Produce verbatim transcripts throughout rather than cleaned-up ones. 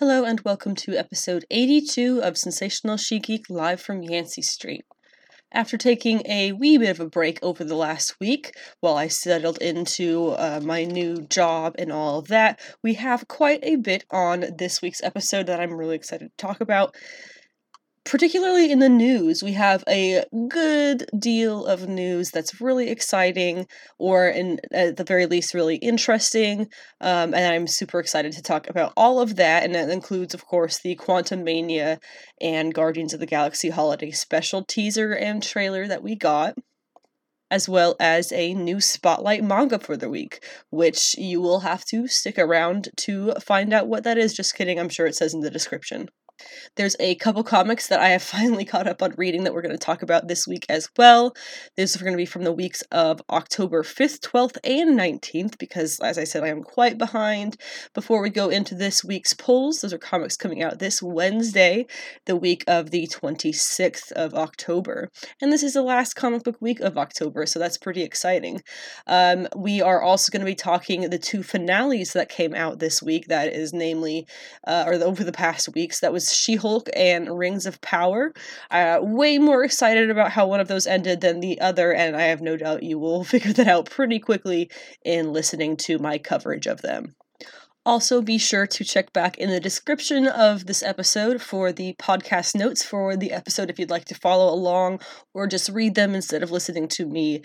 Hello and welcome to episode eighty-two of Sensational She Geek live from Yancey Street. After taking a wee bit of a break over the last week while I settled into uh, my new job and all of that, we have quite a bit on this week's episode that I'm really excited to talk about. Particularly in the news, we have a good deal of news that's really exciting, or in, at the very least, really interesting, um, and I'm super excited to talk about all of that, and that includes, of course, the Quantumania and Guardians of the Galaxy holiday special teaser and trailer that we got, as well as a new Spotlight manga for the week, which you will have to stick around to find out what that is. Just kidding, I'm sure it says in the description. There's a couple comics that I have finally caught up on reading that we're going to talk about this week as well. These are going to be from the weeks of October fifth, twelfth, and nineteenth, because as I said, I am quite behind. Before we go into this week's polls, those are comics coming out this Wednesday, the week of the twenty-sixth of October. And this is the last comic book week of October, so that's pretty exciting. Um, we are also going to be talking the two finales that came out this week, that is namely, uh, or the, over the past weeks, that was She-Hulk and Rings of Power. Uh, way more excited about how one of those ended than the other, and I have no doubt you will figure that out pretty quickly in listening to my coverage of them. Also, be sure to check back in the description of this episode for the podcast notes for the episode if you'd like to follow along or just read them instead of listening to me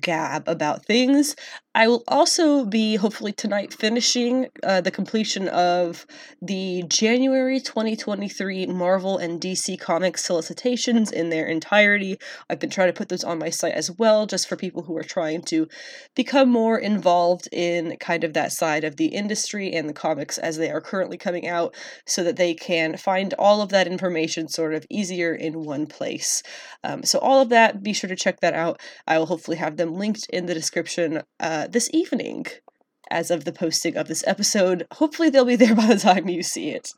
gab about things. I will also be, hopefully tonight, finishing uh, the completion of the January twenty twenty-three Marvel and D C Comics solicitations in their entirety. I've been trying to put those on my site as well, just for people who are trying to become more involved in kind of that side of the industry and the comics as they are currently coming out, so that they can find all of that information sort of easier in one place. Um, so all of that, be sure to check that out. I will hopefully have them linked in the description uh, this evening, as of the posting of this episode. Hopefully they'll be there by the time you see it.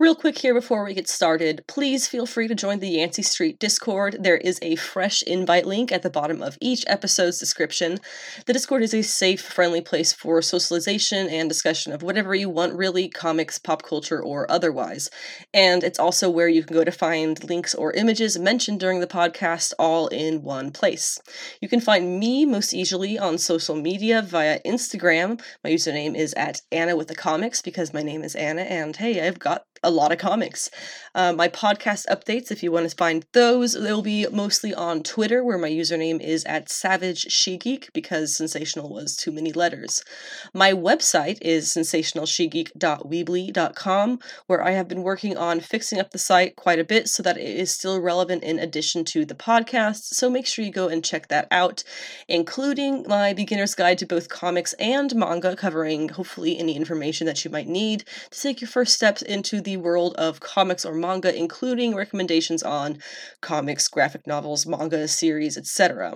Real quick here before we get started, please feel free to join the Yancey Street Discord. There is a fresh invite link at the bottom of each episode's description. The Discord is a safe, friendly place for socialization and discussion of whatever you want, really, comics, pop culture, or otherwise. And it's also where you can go to find links or images mentioned during the podcast all in one place. You can find me most easily on social media via Instagram. My username is at Anna with the Comics, because my name is Anna, and hey, I've got a lot of comics. Uh, my podcast updates, if you want to find those, they'll be mostly on Twitter, where my username is at Savage She Geek, because sensational was too many letters. My website is sensational she geek dot weebly dot com, where I have been working on fixing up the site quite a bit so that it is still relevant in addition to the podcast, so make sure you go and check that out, including my beginner's guide to both comics and manga, covering hopefully any information that you might need to take your first steps into the world of comics or manga, including recommendations on comics, graphic novels, manga, series, et cetera.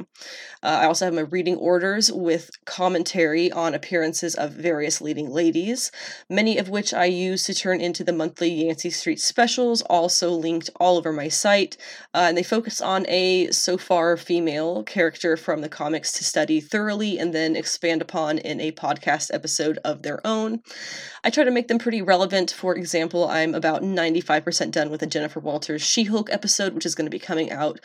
Uh, I also have my reading orders with commentary on appearances of various leading ladies, many of which I use to turn into the monthly Yancey Street specials, also linked all over my site, uh, and they focus on a, so far, female character from the comics to study thoroughly and then expand upon in a podcast episode of their own. I try to make them pretty relevant. For example, I I'm about ninety-five percent done with the Jennifer Walters She-Hulk episode, which is going to be coming out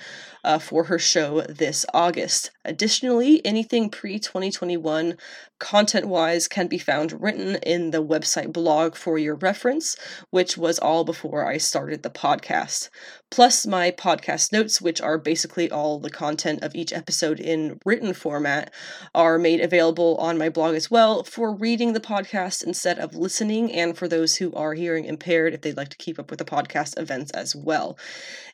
uh, for her show this August. Additionally, anything pre twenty twenty-one content-wise can be found written in the website blog for your reference, which was all before I started the podcast. Plus my podcast notes, which are basically all the content of each episode in written format, are made available on my blog as well for reading the podcast instead of listening, and for those who are hearing impaired, if they'd like to keep up with the podcast events as well.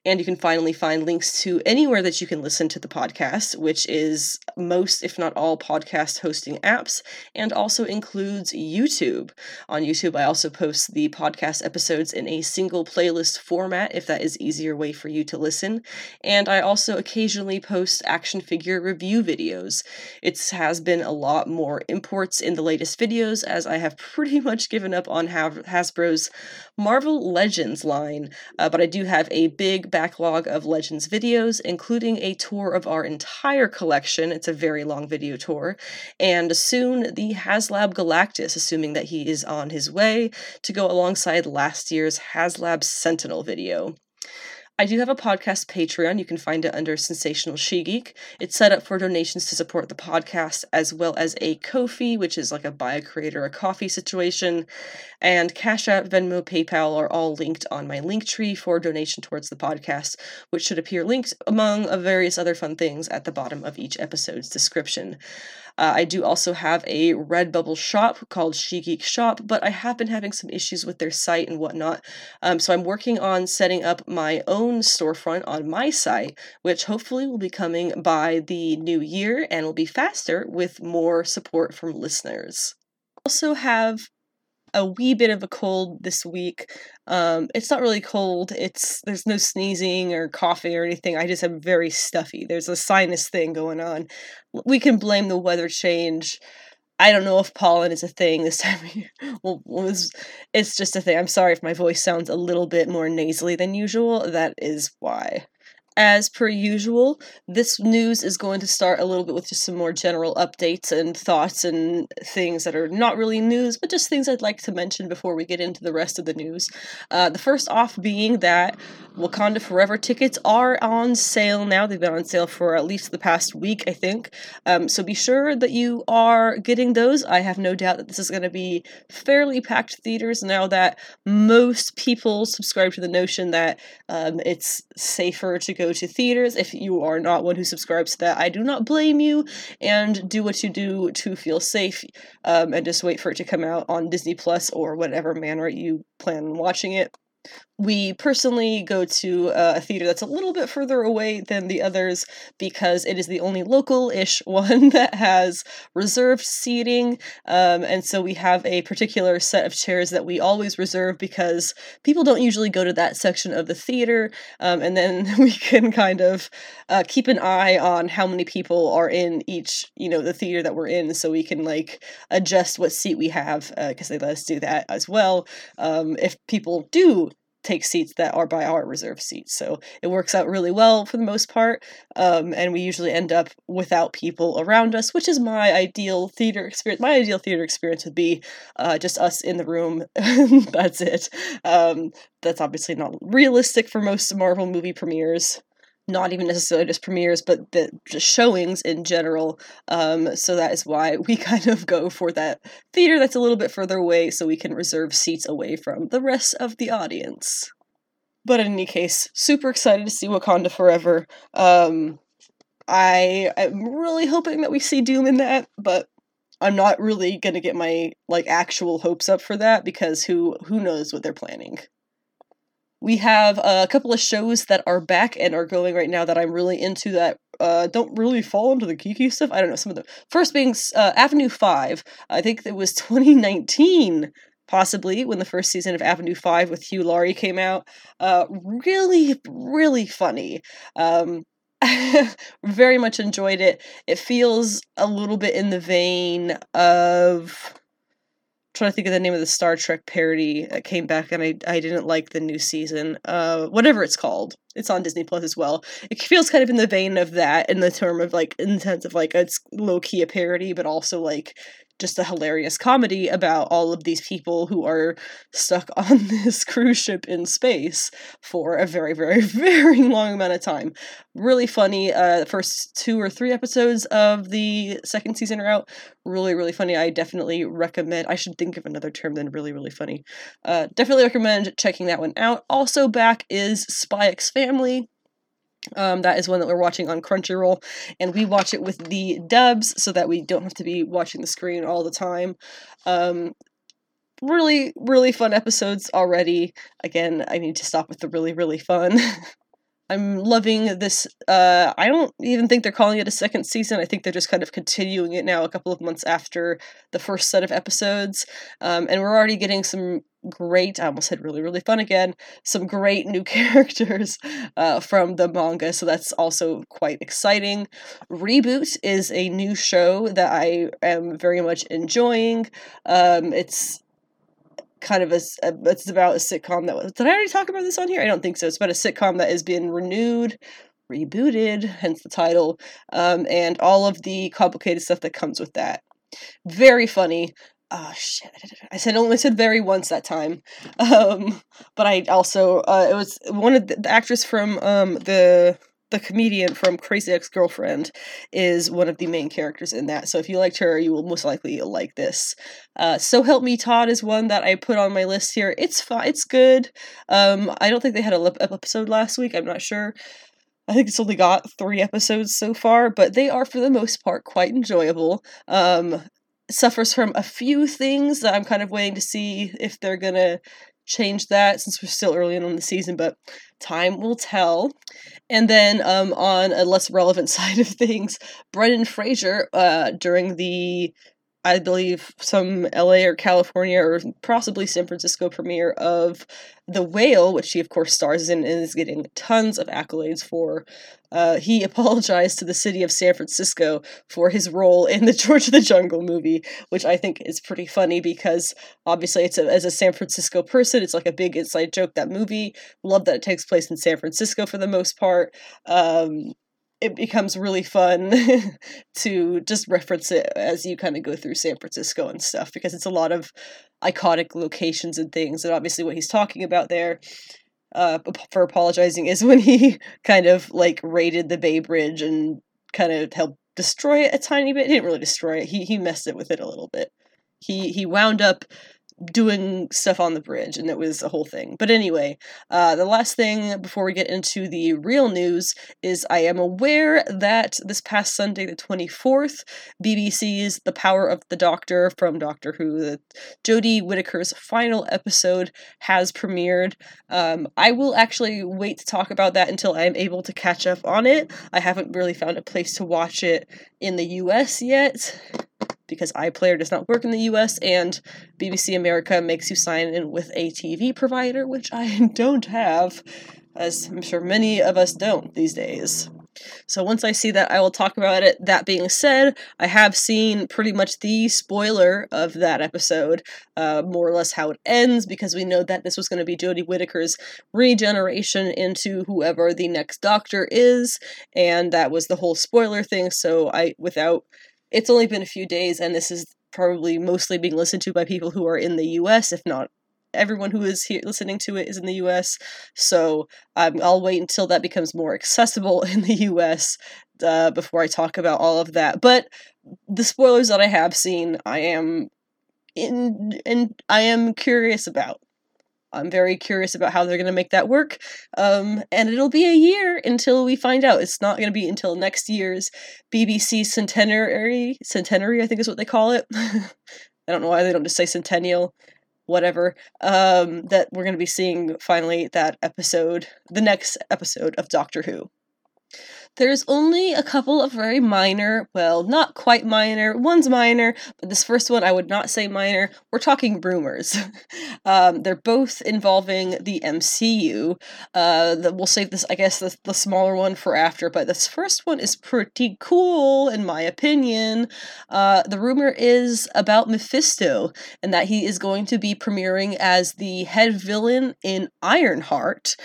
And you can finally find links to anywhere that you can listen to the podcast, which is most, if not all, podcast hosting apps, and also includes YouTube. On YouTube, I also post the podcast episodes in a single playlist format, if that is easier way for you to listen. And I also occasionally post action figure review videos. It has been a lot more imports in the latest videos, as I have pretty much given up on Hasbro's Marvel Legends line, uh, but I do have a big backlog of Legends videos, including a tour of our entire collection. It's a very long video tour, and soon soon the HasLab Galactus, assuming that he is on his way, to go alongside last year's HasLab Sentinel video. I do have a podcast Patreon. You can find it under Sensational She Geek. It's set up for donations to support the podcast, as well as a Ko-fi, which is like a buy a creator a coffee situation. And Cash App, Venmo, PayPal are all linked on my Linktree for donation towards the podcast, which should appear linked among various other fun things at the bottom of each episode's description. Uh, I do also have a Redbubble shop called She Geek Shop, but I have been having some issues with their site and whatnot, um, so I'm working on setting up my own storefront on my site, which hopefully will be coming by the new year and will be faster with more support from listeners. I also have a wee bit of a cold this week. Um, it's not really cold. It's there's no sneezing or coughing or anything. I just am very stuffy. There's a sinus thing going on. We can blame the weather change. I don't know if pollen is a thing this time of year. Well, it's, it's just a thing. I'm sorry if my voice sounds a little bit more nasally than usual. That is why. As per usual, this news is going to start a little bit with just some more general updates and thoughts and things that are not really news, but just things I'd like to mention before we get into the rest of the news. Uh, the first off being that Wakanda Forever tickets are on sale now. They've been on sale for at least the past week, I think. Um, so be sure that you are getting those. I have no doubt that this is going to be fairly packed theaters now that most people subscribe to the notion that um, it's safer to go to theaters. If you are not one who subscribes to that, I do not blame you, and do what you do to feel safe, um, and just wait for it to come out on Disney Plus or whatever manner you plan on watching it. We personally go to uh, a theater that's a little bit further away than the others because it is the only local-ish one that has reserved seating, um, and so we have a particular set of chairs that we always reserve because people don't usually go to that section of the theater, um, and then we can kind of uh, keep an eye on how many people are in each, you know, the theater that we're in, so we can, like, adjust what seat we have, because uh, they let us do that as well, um, if people do take seats that are by our reserve seats. So it works out really well for the most part, um, and we usually end up without people around us, which is my ideal theater experience. My ideal theater experience would be uh, just us in the room. That's it. Um, that's obviously not realistic for most Marvel movie premieres. Not even necessarily just premieres, but the just showings in general. Um, so that is why we kind of go for that theater that's a little bit further away, so we can reserve seats away from the rest of the audience. But in any case, super excited to see Wakanda Forever. Um, I am really hoping that we see Doom in that, but I'm not really going to get my like actual hopes up for that, because who who knows what they're planning. We have a couple of shows that are back and are going right now that I'm really into that uh, don't really fall into the geeky stuff. I don't know, some of them. First being uh, Avenue five. I think it was twenty nineteen, possibly, when the first season of Avenue five with Hugh Laurie came out. Uh, really, really funny. Um, very much enjoyed it. It feels a little bit in the vein of... trying to think of the name of the Star Trek parody that came back, and I I didn't like the new season. Uh, whatever it's called, it's on Disney Plus as well. It feels kind of in the vein of that, in the term of like, in the sense of like, it's low key a parody, but also like just a hilarious comedy about all of these people who are stuck on this cruise ship in space for a very, very, very long amount of time. Really funny. Uh, the first two or three episodes of the second season are out. Really, really funny. I definitely recommend, I should think of another term than really, really funny. Uh, definitely recommend checking that one out. Also back is Spy X Family. Um, that is one that we're watching on Crunchyroll, and we watch it with the dubs so that we don't have to be watching the screen all the time. Um, really, really fun episodes already. Again, I need to stop with the really, really fun. I'm loving this, uh, I don't even think they're calling it a second season. I think they're just kind of continuing it now a couple of months after the first set of episodes, um, and we're already getting some great, I almost said really, really fun again, some great new characters uh, from the manga, so that's also quite exciting. Reboot is a new show that I am very much enjoying. Um, it's kind of a, a, it's about a sitcom that was, did I already talk about this on here? I don't think so. It's about a sitcom that has been renewed, rebooted, hence the title, um, and all of the complicated stuff that comes with that. Very funny. Oh, shit. I said only said very once that time. Um, but I also, uh, it was one of the, the actress from um, the the comedian from Crazy Ex Girlfriend is one of the main characters in that. So if you liked her, you will most likely like this. Uh, So Help Me Todd is one that I put on my list here. It's fine. It's good. Um, I don't think they had a lip episode last week. I'm not sure. I think it's only got three episodes so far, but they are, for the most part, quite enjoyable. Um, suffers from a few things that I'm kind of waiting to see if they're going to change that, since we're still early in on the season, but time will tell. And then um, on a less relevant side of things, Brendan Fraser, uh, during the, I believe, some L A or California or possibly San Francisco premiere of The Whale, which he, of course, stars in and is getting tons of accolades for. Uh, he apologized to the city of San Francisco for his role in the George of the Jungle movie, which I think is pretty funny because, obviously, it's a, as a San Francisco person, it's like a big inside joke, that movie. Love that it takes place in San Francisco for the most part. Um... It becomes really fun to just reference it as you kind of go through San Francisco and stuff, because it's a lot of iconic locations and things. And obviously what he's talking about there uh, for apologizing is when he kind of like raided the Bay Bridge and kind of helped destroy it a tiny bit. He didn't really destroy it. He he messed it with it a little bit. He he wound up doing stuff on the bridge, and it was a whole thing. But anyway, uh, the last thing before we get into the real news is I am aware that this past Sunday, the twenty-fourth, B B C's The Power of the Doctor from Doctor Who, the Jodie Whittaker's final episode, has premiered. Um, I will actually wait to talk about that until I'm able to catch up on it. I haven't really found a place to watch it in the U S yet, because iPlayer does not work in the U S, and B B C America makes you sign in with a T V provider, which I don't have, as I'm sure many of us don't these days. So once I see that, I will talk about it. That being said, I have seen pretty much the spoiler of that episode, uh, more or less how it ends, because we know that this was going to be Jodie Whittaker's regeneration into whoever the next Doctor is, and that was the whole spoiler thing, so I, without... It's only been a few days, and this is probably mostly being listened to by people who are in the U S, if not everyone who is here listening to it is in the U S, so um, I'll wait until that becomes more accessible in the U S uh, before I talk about all of that. But the spoilers that I have seen, I am in, in I am curious about. I'm very curious about how they're going to make that work, um, and it'll be a year until we find out. It's not going to be until next year's B B C centenary, centenary I think is what they call it. I don't know why they don't just say centennial, whatever, um, that we're going to be seeing finally that episode, the next episode of Doctor Who. There's only a couple of very minor, well, not quite minor, one's minor, but this first one I would not say minor. We're talking rumors. um, they're both involving the M C U. Uh, the, we'll save this, I guess, the, the smaller one for after, but this first one is pretty cool, in my opinion. Uh, the rumor is about Mephisto, and that he is going to be premiering as the head villain in Ironheart.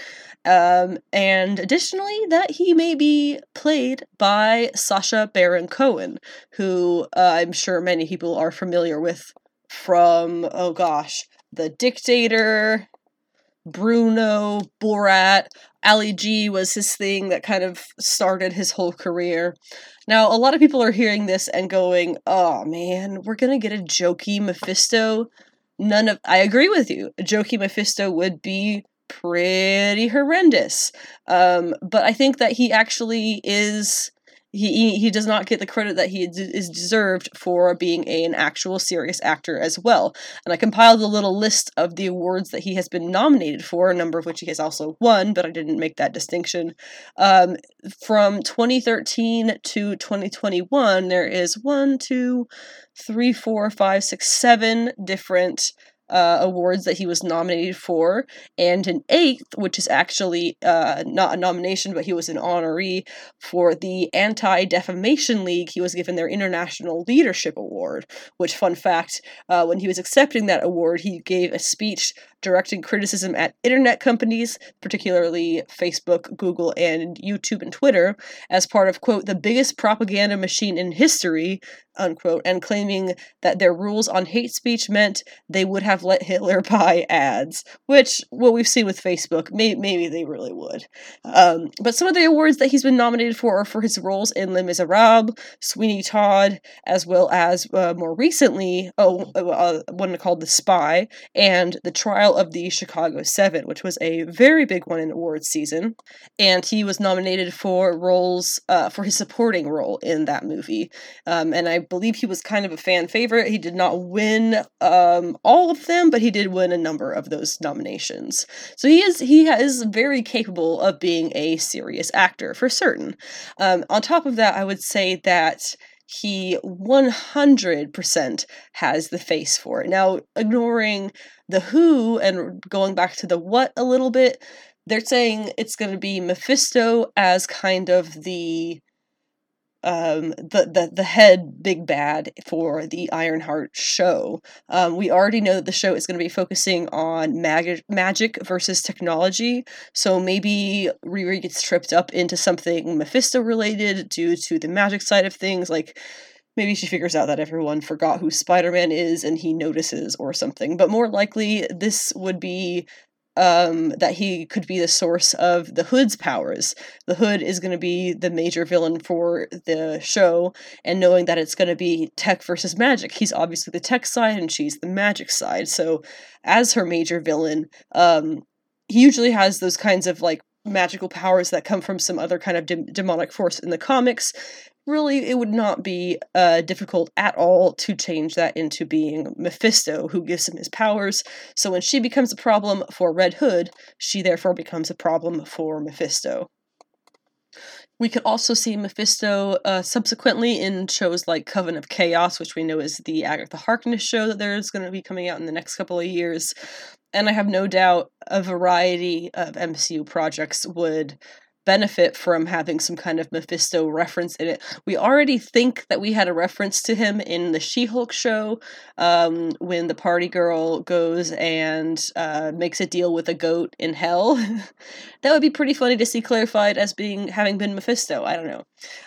Um, and additionally, that he may be played by Sacha Baron Cohen, who uh, I'm sure many people are familiar with from, oh gosh, The Dictator, Bruno, Borat. Ali G was his thing that kind of started his whole career. Now, a lot of people are hearing this and going, oh man, we're gonna get a jokey Mephisto. None of, I agree with you, a jokey Mephisto would be pretty horrendous, um, but I think that he actually is, he he does not get the credit that he d- is deserved for being a, an actual serious actor as well, and I compiled a little list of the awards that he has been nominated for, a number of which he has also won, but I didn't make that distinction. Um, from twenty thirteen to twenty twenty-one, there is one, two, three, four, five, six, seven different uh, awards that he was nominated for, and an eighth, which is actually uh, not a nomination, but he was an honoree for the Anti-Defamation League. He was given their International Leadership Award, which, fun fact, uh, when he was accepting that award, he gave a speech directing criticism at internet companies, particularly Facebook, Google, and YouTube and Twitter, as part of, quote, the biggest propaganda machine in history, unquote, and claiming that their rules on hate speech meant they would have let Hitler buy ads, which, what we've seen with Facebook, may- maybe they really would. Um, but some of the awards that he's been nominated for are for his roles in Les Miserables, Sweeney Todd, as well as uh, more recently, oh, uh, one called The Spy, and The Trial of the Chicago Seven, which was a very big one in awards season, and he was nominated for roles, uh, for his supporting role in that movie, um, and I I believe he was kind of a fan favorite. He did not win um, all of them, but he did win a number of those nominations. So he is he is very capable of being a serious actor, for certain. Um, on top of that, I would say that he one hundred percent has the face for it. Now, ignoring the who and going back to the what a little bit, they're saying it's going to be Mephisto as kind of the... Um, the, the the head big bad for the Ironheart show. Um, we already know that the show is going to be focusing on mag- magic versus technology, so maybe Riri gets tripped up into something Mephisto-related due to the magic side of things, like... Maybe she figures out that everyone forgot who Spider-Man is and he notices or something, but more likely this would be... Um, that he could be the source of the Hood's powers. The Hood is going to be the major villain for the show, and knowing that it's going to be tech versus magic, he's obviously the tech side and she's the magic side. So, as her major villain, um, he usually has those kinds of like magical powers that come from some other kind of de- demonic force in the comics. Really, it would not be uh, difficult at all to change that into being Mephisto, who gives him his powers. So when she becomes a problem for Red Hood, she therefore becomes a problem for Mephisto. We could also see Mephisto uh, subsequently in shows like Coven of Chaos, which we know is the Agatha Harkness show that there's going to be coming out in the next couple of years. And I have no doubt a variety of M C U projects would... benefit from having some kind of Mephisto reference in it. We already think that we had a reference to him in the She-Hulk show um, when the party girl goes and uh, makes a deal with a goat in hell. That would be pretty funny to see clarified as being having been Mephisto. I don't know.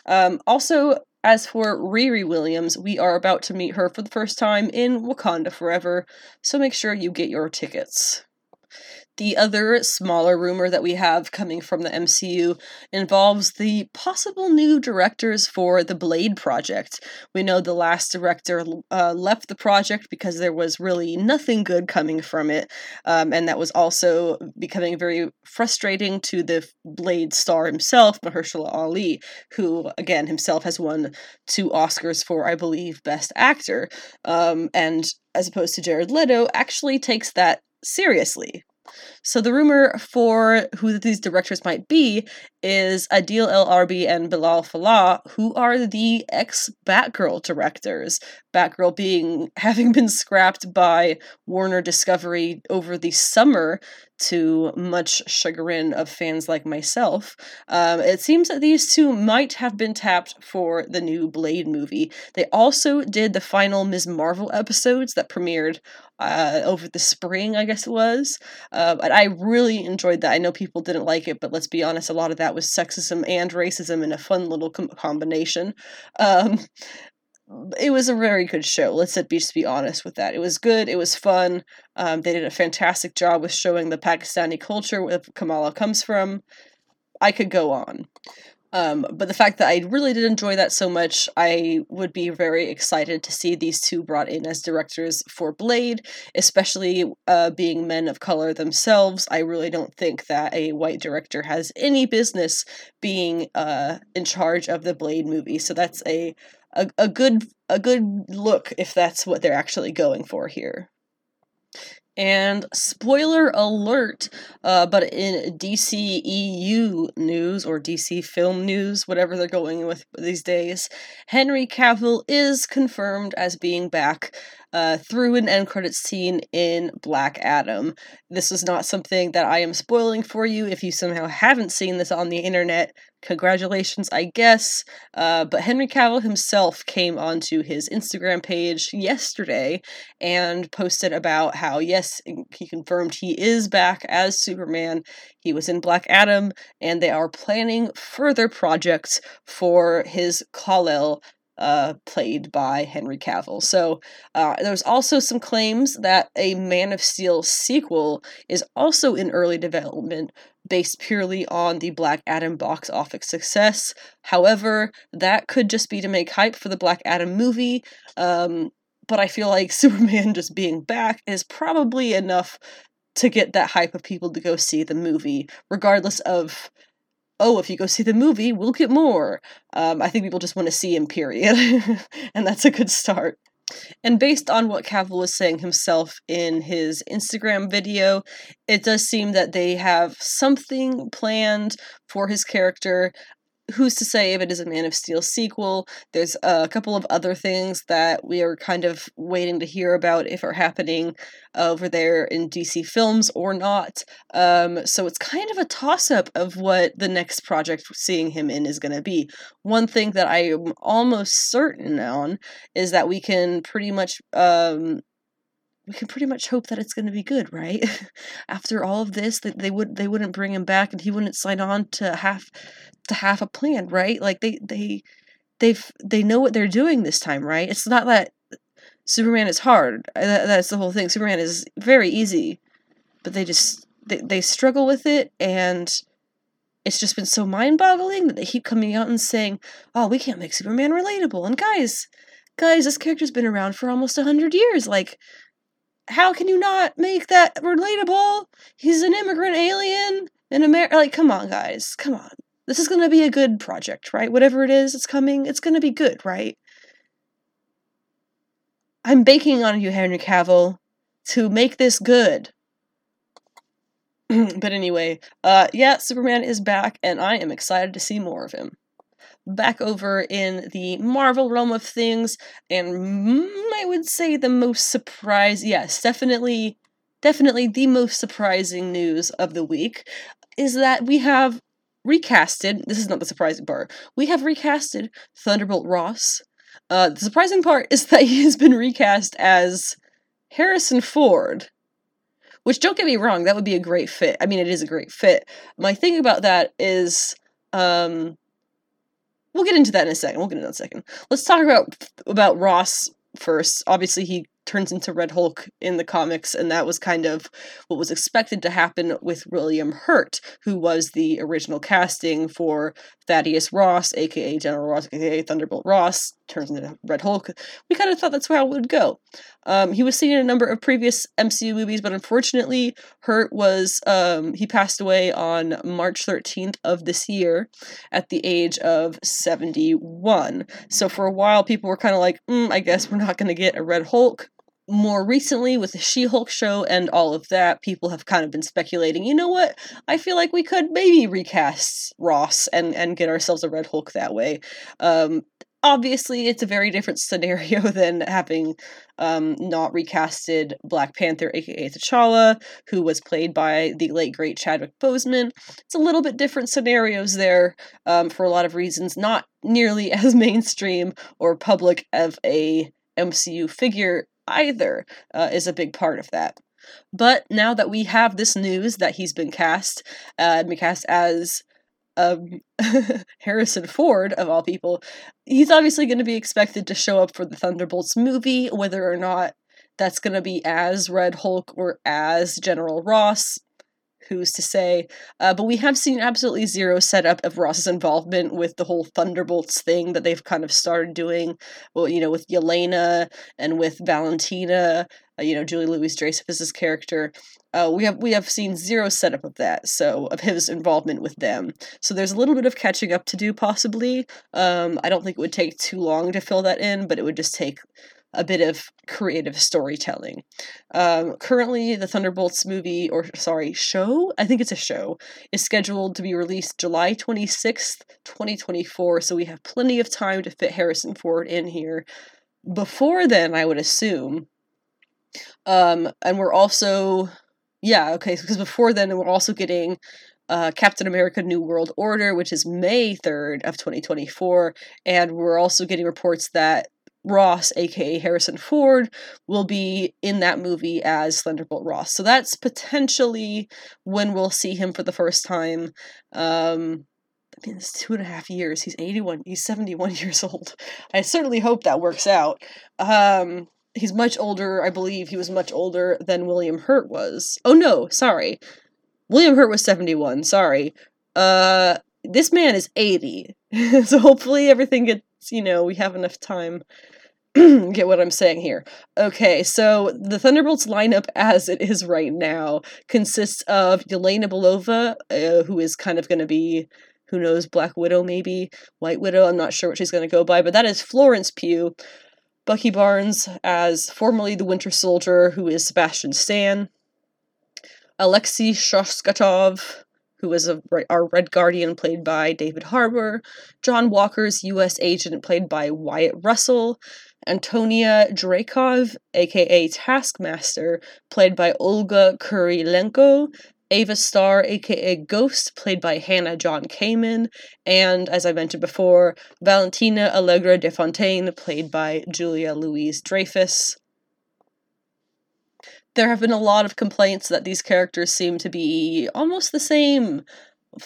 Um, also, as for Riri Williams, we are about to meet her for the first time in Wakanda Forever, so make sure you get your tickets. The other smaller rumor that we have coming from the M C U involves the possible new directors for the Blade project. We know the last director uh, left the project because there was really nothing good coming from it, um, and that was also becoming very frustrating to the Blade star himself, Mahershala Ali, who, again, himself has won two Oscars for, I believe, Best Actor, um, and as opposed to Jared Leto, actually takes that seriously. So the rumor for who these directors might be is Adil El Arbi and Bilal Fallah, who are the ex-Batgirl directors. Batgirl being having been scrapped by Warner Discovery over the summer, to much chagrin of fans like myself. Um, it seems that these two might have been tapped for the new Blade movie. They also did the final Miz Marvel episodes that premiered uh, over the spring, I guess it was. Uh, but I really enjoyed that. I know people didn't like it, but let's be honest, a lot of that was sexism and racism in a fun little com- combination. Um, It was a very good show. Let's just be honest with that. It was good. It was fun. Um, they did a fantastic job with showing the Pakistani culture where Kamala comes from. I could go on. Um, but the fact that I really did enjoy that so much, I would be very excited to see these two brought in as directors for Blade, especially uh, being men of color themselves. I really don't think that a white director has any business being uh, in charge of the Blade movie. So that's a... A, a good a good look if that's what they're actually going for here. And spoiler alert, uh, but in D C E U news, or D C film news, whatever they're going with these days, Henry Cavill is confirmed as being back uh, through an end credits scene in Black Adam. This is not something that I am spoiling for you. If you somehow haven't seen this on the internet, congratulations, I guess. Uh, but Henry Cavill himself came onto his Instagram page yesterday and posted about how, yes, he confirmed he is back as Superman. He was in Black Adam, and they are planning further projects for his Kal-El, Uh, played by Henry Cavill. So uh, there's also some claims that a Man of Steel sequel is also in early development based purely on the Black Adam box office success. However, that could just be to make hype for the Black Adam movie. Um, but I feel like Superman just being back is probably enough to get that hype of people to go see the movie, regardless of, oh, if you go see the movie, we'll get more. Um, I think people just want to see him, period. And that's a good start. And based on what Cavill was saying himself in his Instagram video, it does seem that they have something planned for his character. Who's to say if it is a Man of Steel sequel? There's a couple of other things that we are kind of waiting to hear about if are happening over there in D C Films or not. Um, so it's kind of a toss-up of what the next project seeing him in is going to be. One thing that I am almost certain on is that we can pretty much... Um, We can pretty much hope that it's going to be good, right? After all of this, that they would they wouldn't bring him back, and he wouldn't sign on to half to half a plan, right? Like they they they've they know what they're doing this time, right? It's not that Superman is hard. That, that's the whole thing. Superman is very easy, but they just they they struggle with it, and it's just been so mind-boggling that they keep coming out and saying, "Oh, we can't make Superman relatable." And guys, guys, this character's been around for almost a hundred years, like. How can you not make that relatable? He's an immigrant alien in America. Like, come on, guys. Come on. This is going to be a good project, right? Whatever it is, it's coming. It's going to be good, right? I'm banking on you, Henry Cavill, to make this good. But anyway, uh, yeah, Superman is back, and I am excited to see more of him. Back over in the Marvel realm of things, and I would say the most surprise, yes, definitely, definitely the most surprising news of the week is that we have recasted, this is not the surprising part, we have recasted Thunderbolt Ross. Uh, the surprising part is that he has been recast as Harrison Ford, which, don't get me wrong, that would be a great fit. I mean, it is a great fit. My thing about that is, um... we'll get into that in a second. We'll get into that in a second. Let's talk about about Ross first. Obviously, he turns into Red Hulk in the comics, and that was kind of what was expected to happen with William Hurt, who was the original casting for Thaddeus Ross, a k a. General Ross, a k a. Thunderbolt Ross, turns into Red Hulk. We kind of thought that's how it would go. Um, he was seen in a number of previous M C U movies, but unfortunately, Hurt was, um, he passed away on March thirteenth of this year at the age of seventy-one. So for a while, people were kind of like, mm, I guess we're not going to get a Red Hulk. More recently, with the She-Hulk show and all of that, people have kind of been speculating, you know what, I feel like we could maybe recast Ross and, and get ourselves a Red Hulk that way. Um, obviously, it's a very different scenario than having um, not recasted Black Panther, a k a. T'Challa, who was played by the late, great Chadwick Boseman. It's a little bit different scenarios there um, for a lot of reasons, not nearly as mainstream or public of a M C U figure either uh, is a big part of that. But now that we have this news that he's been cast, uh, been cast as um, Harrison Ford, of all people, he's obviously going to be expected to show up for the Thunderbolts movie, whether or not that's going to be as Red Hulk or as General Ross. Who's to say? Uh, but we have seen absolutely zero setup of Ross's involvement with the whole Thunderbolts thing that they've kind of started doing, well, you know, with Yelena and with Valentina, uh, you know, Julie Louis-Dreyfus's character. Uh, we have we have seen zero setup of that, so of his involvement with them. So there's a little bit of catching up to do, possibly. Um, I don't think it would take too long to fill that in, but it would just take a bit of creative storytelling. Um, currently, the Thunderbolts movie, or sorry, show? I think it's a show, is scheduled to be released July twenty-sixth, twenty twenty-four, so we have plenty of time to fit Harrison Ford in here. Before then, I would assume, Um, and we're also, yeah, okay, because before then we're also getting uh, Captain America New World Order, which is May third of twenty twenty-four, and we're also getting reports that Ross, aka Harrison Ford, will be in that movie as Thunderbolt Ross. So that's potentially when we'll see him for the first time. Um, I mean, it's two and a half years. He's eighty-one. He's seventy-one years old. I certainly hope that works out. Um, he's much older. I believe he was much older than William Hurt was. Oh no, sorry. William Hurt was seventy-one. Sorry. Uh, this man is eighty. So hopefully everything gets, you know, we have enough time. Get what I'm saying here. Okay, so the Thunderbolts lineup as it is right now consists of Yelena Belova, uh, who is kind of going to be, who knows, Black Widow maybe, White Widow, I'm not sure what she's going to go by, but that is Florence Pugh. Bucky Barnes as formerly the Winter Soldier, who is Sebastian Stan. Alexei Shostakovich, who was a, our Red Guardian, played by David Harbour. John Walker's U S agent, played by Wyatt Russell. Antonia Dreykov, aka Taskmaster, played by Olga Kurylenko. Ava Starr, aka Ghost, played by Hannah John Kamen. And, as I mentioned before, Valentina Allegra de Fontaine, played by Julia Louis-Dreyfus. There have been a lot of complaints that these characters seem to be almost the same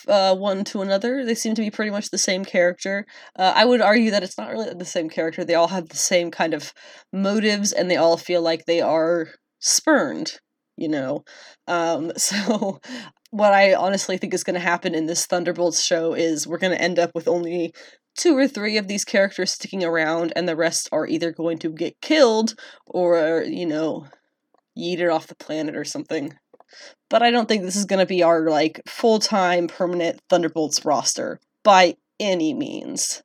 uh, one to another. They seem to be pretty much the same character. Uh, I would argue that it's not really the same character. They all have the same kind of motives, and they all feel like they are spurned, you know. Um, so what I honestly think is going to happen in this Thunderbolts show is we're going to end up with only two or three of these characters sticking around, and the rest are either going to get killed or, you know, yeeted off the planet or something. But I don't think this is going to be our, like, full-time, permanent Thunderbolts roster, by any means.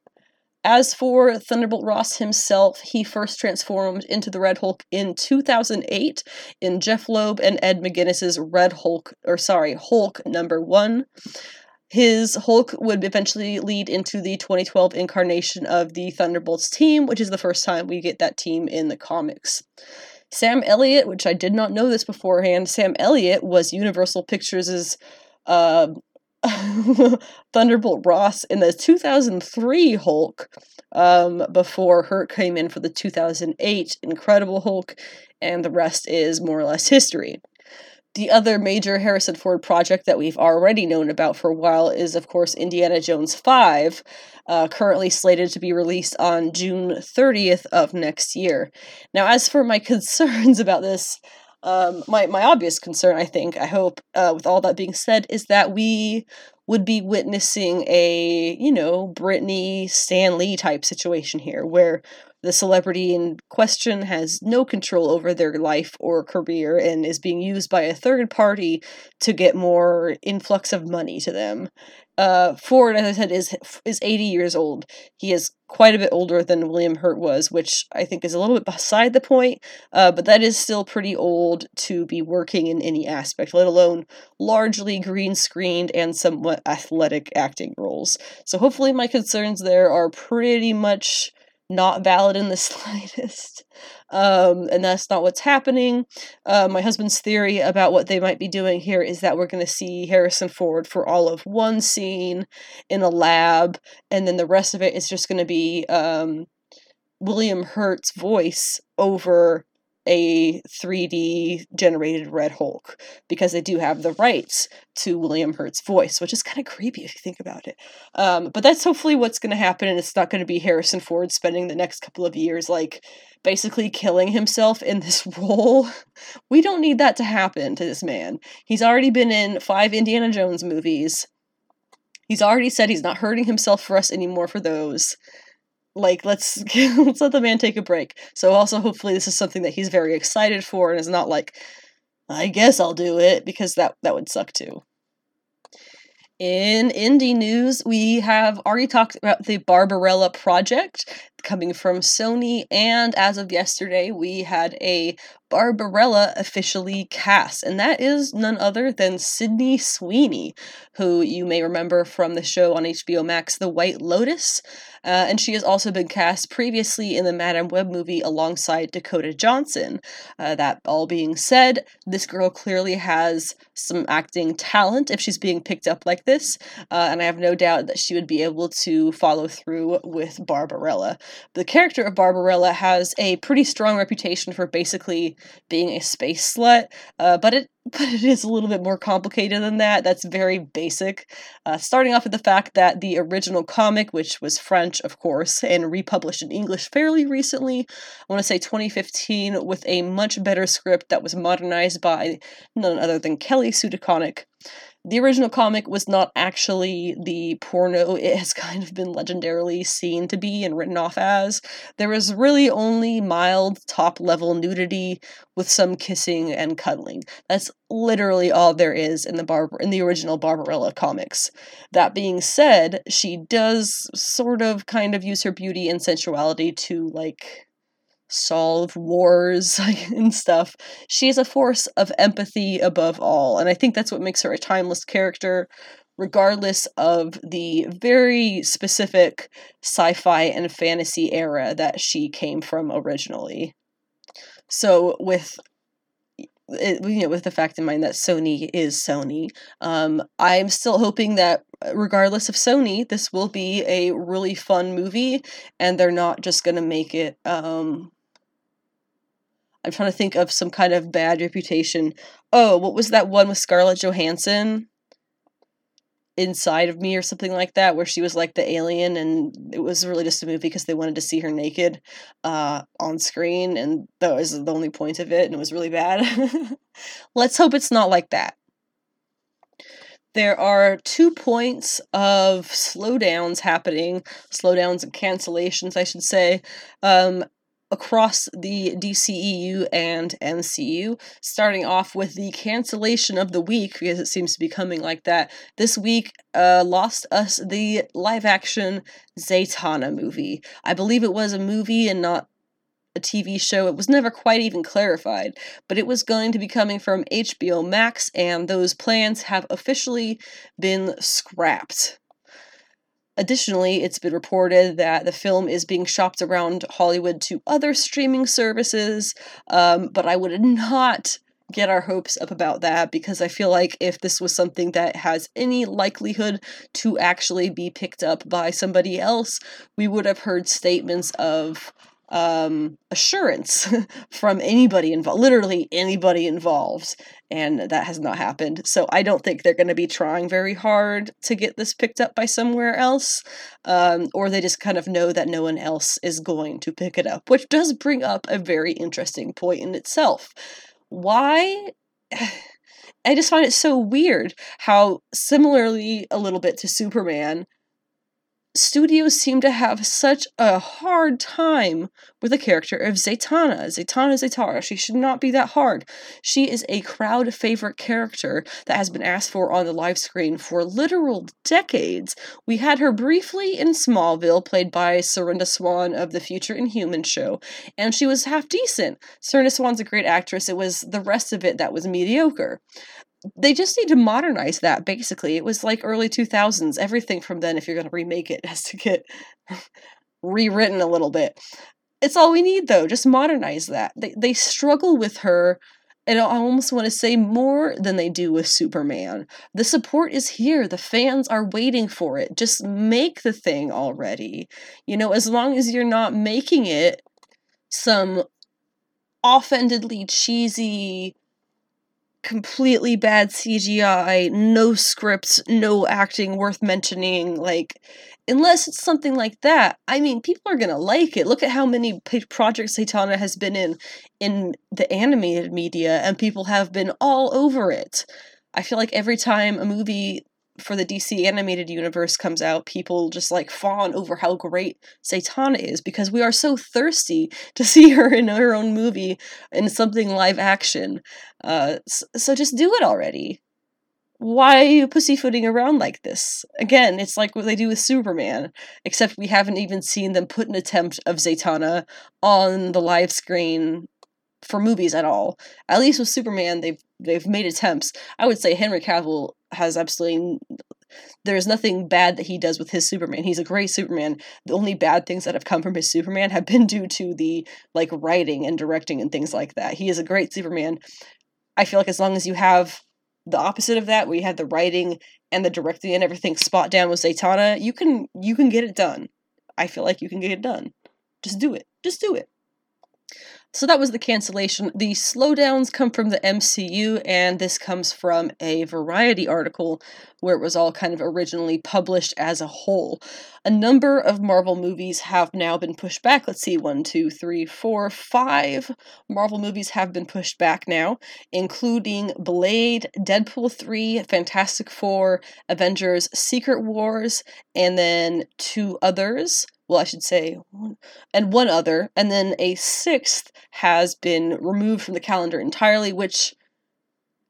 As for Thunderbolt Ross himself, he first transformed into the Red Hulk in two thousand eight in Jeff Loeb and Ed McGuinness's Red Hulk, or sorry, Hulk number one. His Hulk would eventually lead into the twenty twelve incarnation of the Thunderbolts team, which is the first time we get that team in the comics. Sam Elliott, which I did not know this beforehand, Sam Elliott was Universal Pictures' uh, Thunderbolt Ross in the two thousand three Hulk, um, before Hurt came in for the two thousand eight Incredible Hulk, and the rest is more or less history. The other major Harrison Ford project that we've already known about for a while is, of course, Indiana Jones five, uh, currently slated to be released on June thirtieth of next year. Now, as for my concerns about this, um, my, my obvious concern, I think, I hope, uh, with all that being said, is that we would be witnessing a, you know, Britney, Stan Lee type situation here, where the celebrity in question has no control over their life or career and is being used by a third party to get more influx of money to them. Uh, Ford, as I said, is is eighty years old. He is quite a bit older than William Hurt was, which I think is a little bit beside the point, uh, but that is still pretty old to be working in any aspect, let alone largely green-screened and somewhat athletic acting roles. So hopefully my concerns there are pretty much not valid in the slightest, um, and that's not what's happening. Uh, my husband's theory about what they might be doing here is that we're going to see Harrison Ford for all of one scene in a lab, and then the rest of it is just going to be um, William Hurt's voice over a three D generated Red Hulk, because they do have the rights to William Hurt's voice, which is kind of creepy if you think about it. Um, but that's hopefully what's going to happen, and it's not going to be Harrison Ford spending the next couple of years, like, basically killing himself in this role. We don't need that to happen to this man. He's already been in five Indiana Jones movies. He's already said he's not hurting himself for us anymore for those. Like, let's, let's let the man take a break. So also, hopefully, this is something that he's very excited for and is not like, I guess I'll do it, because that, that would suck too. In indie news, we have already talked about the Barbarella Project. coming from Sony, and as of yesterday, we had a Barbarella officially cast, and that is none other than Sydney Sweeney, who you may remember from the show on H B O Max, The White Lotus, uh, and she has also been cast previously in the Madame Web movie alongside Dakota Johnson. Uh, that all being said, this girl clearly has some acting talent if she's being picked up like this, uh, and I have no doubt that she would be able to follow through with Barbarella. The character of Barbarella has a pretty strong reputation for basically being a space slut, uh, but it but it is a little bit more complicated than that. That's very basic. Uh, starting off with the fact that the original comic, which was French, of course, and republished in English fairly recently, I want to say twenty fifteen, with a much better script that was modernized by none other than Kelly Sue DeConnick. The original comic was not actually the porno it has kind of been legendarily seen to be and written off as. There was really only mild top-level nudity with some kissing and cuddling. That's literally all there is in the Bar- in the original Barbarella comics. That being said, she does sort of kind of use her beauty and sensuality to, like, solve wars and stuff. She is a force of empathy above all, and I think that's what makes her a timeless character, regardless of the very specific sci-fi and fantasy era that she came from originally. So with It, you know, with the fact in mind that Sony is Sony, um, I'm still hoping that regardless of Sony, this will be a really fun movie, and they're not just going to make it, um, I'm trying to think of some kind of bad reputation. Oh, what was that one with Scarlett Johansson? Inside of Me or something like that, where she was like the alien and it was really just a movie because they wanted to see her naked uh, on screen, and that was the only point of it, and it was really bad. Let's hope it's not like that. There are two points of slowdowns happening, slowdowns and cancellations, I should say, um, across the D C E U and M C U, starting off with the cancellation of the week, because it seems to be coming like that. This week uh, lost us the live-action Zatanna movie. I believe it was a movie and not a T V show. It was never quite even clarified, but it was going to be coming from H B O Max, and those plans have officially been scrapped. Additionally, it's been reported that the film is being shopped around Hollywood to other streaming services, um, but I would not get our hopes up about that, because I feel like if this was something that has any likelihood to actually be picked up by somebody else, we would have heard statements of um, assurance from anybody involved, literally anybody involved, and that has not happened. So I don't think they're going to be trying very hard to get this picked up by somewhere else, um, or they just kind of know that no one else is going to pick it up, which does bring up a very interesting point in itself. Why? I just find it so weird how, similarly a little bit to Superman, studios seem to have such a hard time with the character of Zatanna. Zatanna Zatara. She should not be that hard. She is a crowd favorite character that has been asked for on the live screen for literal decades. We had her briefly in Smallville, played by Serinda Swan of the Future Inhumans show, and she was half decent. Serinda Swan's a great actress. It was the rest of it that was mediocre. They just need to modernize that, basically. It was like early two thousands. Everything from then, if you're going to remake it, has to get rewritten a little bit. It's all we need, though. Just modernize that. They they struggle with her, and I almost want to say more than they do with Superman. The support is here. The fans are waiting for it. Just make the thing already. You know, as long as you're not making it some offhandedly cheesy, completely bad C G I, no scripts, no acting worth mentioning, like, unless it's something like that, I mean, people are gonna like it. Look at how many projects Zatanna has been in, in the animated media, and people have been all over it. I feel like every time a movie for the D C animated universe comes out, people just, like, fawn over how great Zatanna is, because we are so thirsty to see her in her own movie in something live action. Uh, so just do it already. why are you pussyfooting around like this? Again, it's like what they do with Superman, except we haven't even seen them put an attempt of Zatanna on the live screen for movies at all. At least with Superman, they've they've made attempts. I would say Henry Cavill has absolutely... There's nothing bad that he does with his Superman. He's a great Superman. The only bad things that have come from his Superman have been due to the, like, writing and directing and things like that. He is a great Superman. I feel like as long as you have the opposite of that, where you had the writing and the directing and everything spot down with Zatanna, you can you can get it done. I feel like you can get it done. Just do it. Just do it. So that was the cancellation. The slowdowns come from the M C U, and this comes from a Variety article where it was all kind of originally published as a whole. A number of Marvel movies have now been pushed back. Let's see, one, two, three, four, five Marvel movies have been pushed back now, including Blade, Deadpool three, Fantastic Four, Avengers, Secret Wars, and then two others. Well, I should say, one, and one other, and then a sixth has been removed from the calendar entirely, which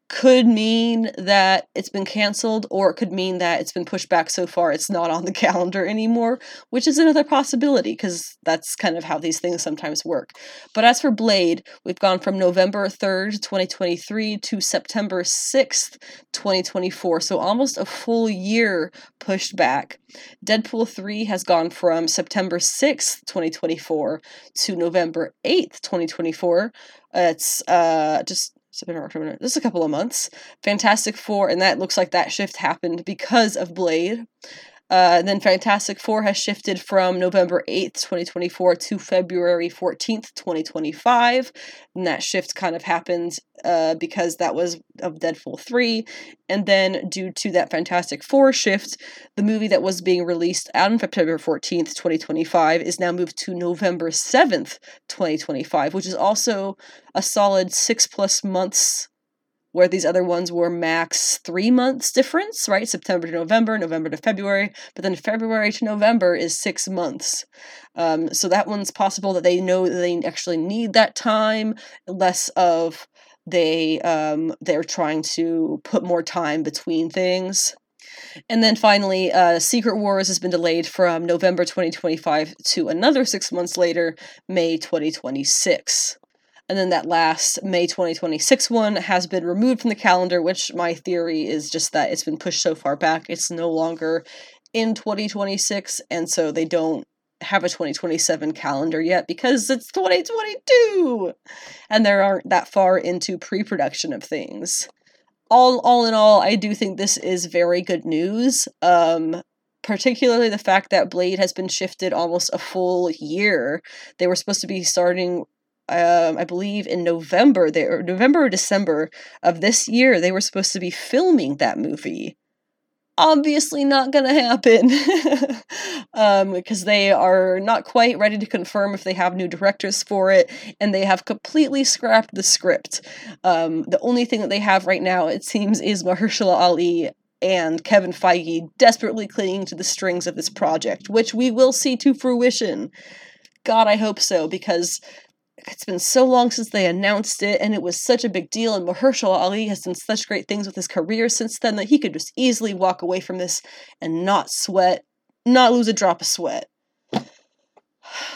could mean that it's been canceled, or it could mean that it's been pushed back so far it's not on the calendar anymore, which is another possibility, because that's kind of how these things sometimes work. But as for Blade, we've gone from November third, twenty twenty-three to September sixth, twenty twenty-four, so almost a full year pushed back. Deadpool three has gone from September sixth, twenty twenty-four to November eighth, twenty twenty-four. It's uh, just September, October, this is a couple of months. Fantastic Four, and that looks like that shift happened because of Blade. Uh, and then Fantastic Four has shifted from November eighth, twenty twenty-four to February fourteenth, twenty twenty-five. And that shift kind of happened uh, because that was of Deadpool three. And then due to that Fantastic Four shift, the movie that was being released on February fourteenth, twenty twenty-five is now moved to November seventh, twenty twenty-five, which is also a solid six plus months, where these other ones were max three months difference, right? September to November, November to February, but then February to November is six months. Um, so that one's possible that they know that they actually need that time, less of they, um, they're trying to put more time between things. And then finally, uh, Secret Wars has been delayed from November twenty twenty-five to another six months later, May twenty twenty-six. And then that last May twenty twenty-six one has been removed from the calendar, which my theory is just that it's been pushed so far back. It's no longer in twenty twenty-six, and so they don't have a twenty twenty-seven calendar yet because it's twenty twenty-two! And they aren't that far into pre-production of things. All, all in all, I do think this is very good news. Um... Particularly the fact that Blade has been shifted almost a full year. They were supposed to be starting... Um, I believe in November, they, or November or December of this year, they were supposed to be filming that movie. Obviously not going to happen, um, because they are not quite ready to confirm if they have new directors for it, and they have completely scrapped the script. Um, the only thing that they have right now, it seems, is Mahershala Ali and Kevin Feige desperately clinging to the strings of this project, which we will see to fruition. God, I hope so, because... It's been so long since they announced it, and it was such a big deal, and Mahershala Ali has done such great things with his career since then that he could just easily walk away from this and not sweat, not lose a drop of sweat.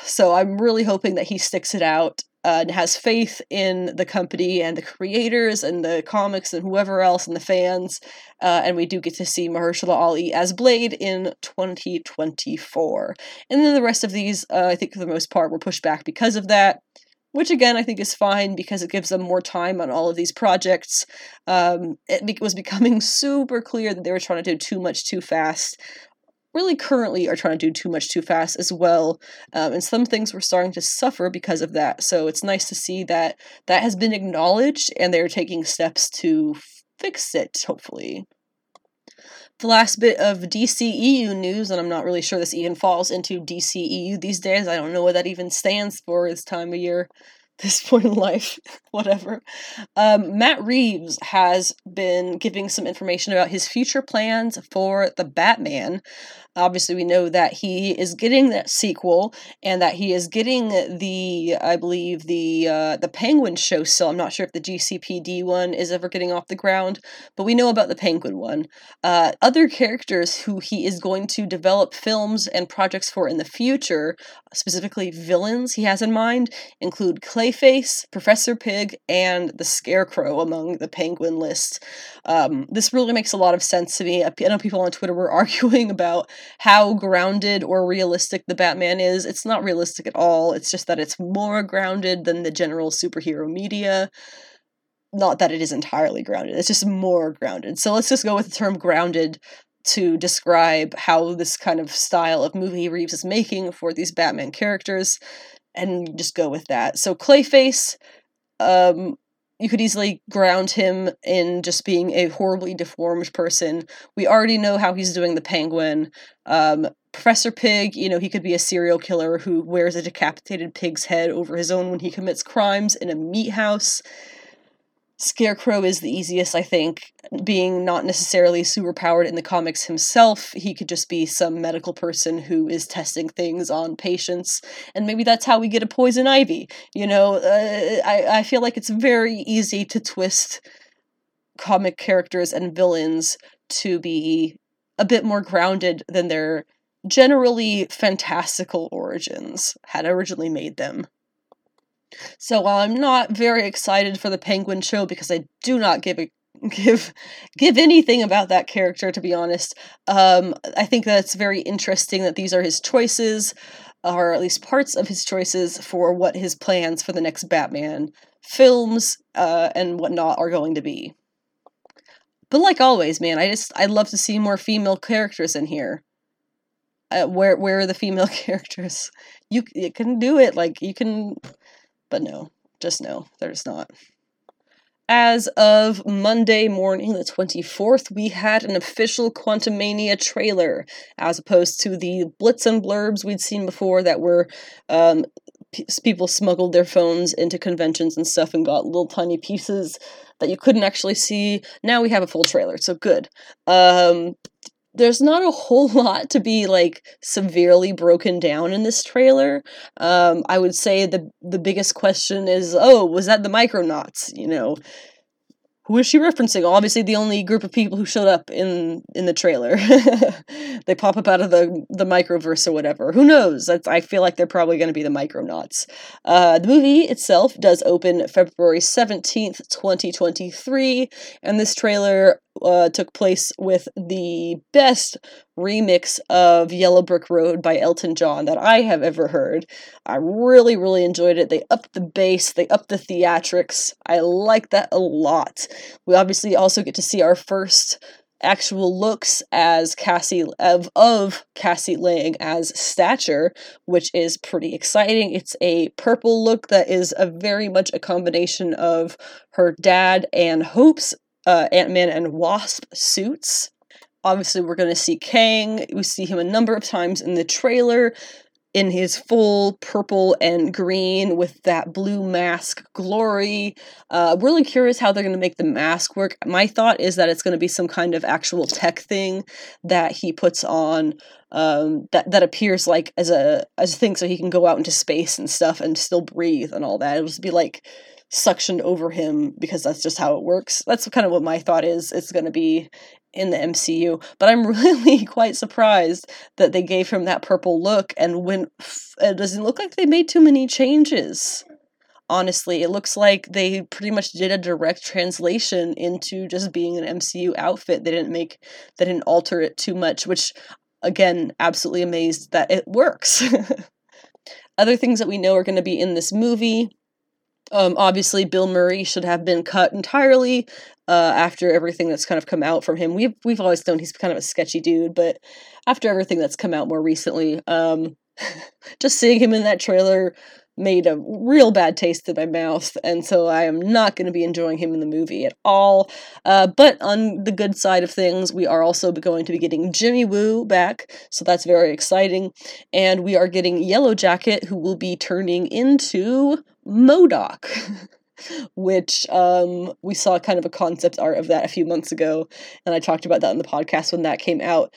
So I'm really hoping that he sticks it out uh, and has faith in the company and the creators and the comics and whoever else and the fans, uh, and we do get to see Mahershala Ali as Blade in twenty twenty-four. And then the rest of these, uh, I think for the most part, were pushed back because of that. Which, again, I think is fine because it gives them more time on all of these projects. Um, it be- was becoming super clear that they were trying to do too much too fast. Really currently are trying to do too much too fast as well. Um, and some things were starting to suffer because of that. So it's nice to see that that has been acknowledged and they're taking steps to fix it, hopefully. The last bit of D C E U news, and I'm not really sure this even falls into D C E U these days. I don't know what that even stands for this time of year. this point in life, whatever. Um, Matt Reeves has been giving some information about his future plans for the Batman. Obviously, we know that he is getting that sequel and that he is getting the, I believe, the uh, the Penguin show still. I'm not sure if the G C P D one is ever getting off the ground, but we know about the Penguin one. Uh, other characters who he is going to develop films and projects for in the future, specifically villains he has in mind, include Clayface, Professor Pig, and the Scarecrow among the Penguin list. Um, this really makes a lot of sense to me. I know people on Twitter were arguing about how grounded or realistic the Batman is. It's not realistic at all. It's just that it's more grounded than the general superhero media. Not that it is entirely grounded. It's just more grounded. So let's just go with the term grounded to describe how this kind of style of movie Reeves is making for these Batman characters, and just go with that. So Clayface, um, you could easily ground him in just being a horribly deformed person. We already know how he's doing the Penguin. Um, Professor Pig, you know, he could be a serial killer who wears a decapitated pig's head over his own when he commits crimes in a meat house. Scarecrow is the easiest, I think, being not necessarily superpowered in the comics himself. He could just be some medical person who is testing things on patients, and maybe that's how we get a poison ivy. You know, uh, I, I feel like it's very easy to twist comic characters and villains to be a bit more grounded than their generally fantastical origins had originally made them. So while I'm not very excited for the Penguin show, because I do not give a, give give anything about that character, to be honest, um, I think that it's very interesting that these are his choices, or at least parts of his choices, for what his plans for the next Batman films uh, and whatnot are going to be. But like always, man, I just I'd love to see more female characters in here. Uh, where where are the female characters? You you can do it. Like you can. But no, just no, there's not. As of Monday morning, the twenty-fourth, we had an official Quantumania trailer, as opposed to the blitz and blurbs we'd seen before that were um, p- people smuggled their phones into conventions and stuff and got little tiny pieces that you couldn't actually see. Now we have a full trailer, so good. Um, There's not a whole lot to be, like, severely broken down in this trailer. Um, I would say the the biggest question is, oh, was that the Micronauts? You know, who is she referencing? Obviously the only group of people who showed up in, in the trailer. They pop up out of the, the microverse or whatever. Who knows? That's, I feel like they're probably going to be the Micronauts. Uh, the movie itself does open February seventeenth, twenty twenty-three, and this trailer Uh, took place with the best remix of Yellow Brick Road by Elton John that I have ever heard. I really, really enjoyed it. They upped the bass, they upped the theatrics. I like that a lot. We obviously also get to see our first actual looks as Cassie of, of Cassie Lang as Stature, which is pretty exciting. It's a purple look that is a very much a combination of her dad and Hope's Uh, Ant-Man and Wasp suits. Obviously, we're going to see Kang. We see him a number of times in the trailer in his full purple and green with that blue mask glory. Uh, really curious how they're going to make the mask work. My thought is that it's going to be some kind of actual tech thing that he puts on um, that that appears like as a as a thing, so he can go out into space and stuff and still breathe and all that. It'll just be like suctioned over him, because that's just how it works. That's kind of what my thought is it's going to be in the M C U, but I'm really quite surprised that they gave him that purple look, and when it doesn't look like they made too many changes. Honestly, it looks like they pretty much did a direct translation into just being an M C U outfit. They didn't make, they didn't alter it too much, which, again, absolutely amazed that it works. Other things that we know are going to be in this movie. Um, obviously, Bill Murray should have been cut entirely uh, after everything that's kind of come out from him. We've we've always known he's kind of a sketchy dude, but after everything that's come out more recently, um, just seeing him in that trailer made a real bad taste in my mouth, and so I am not going to be enjoying him in the movie at all. Uh, but on the good side of things, we are also going to be getting Jimmy Woo back, so that's very exciting. And we are getting Yellow Jacket, who will be turning into M O D O K, which um, we saw kind of a concept art of that a few months ago, and I talked about that on the podcast when that came out.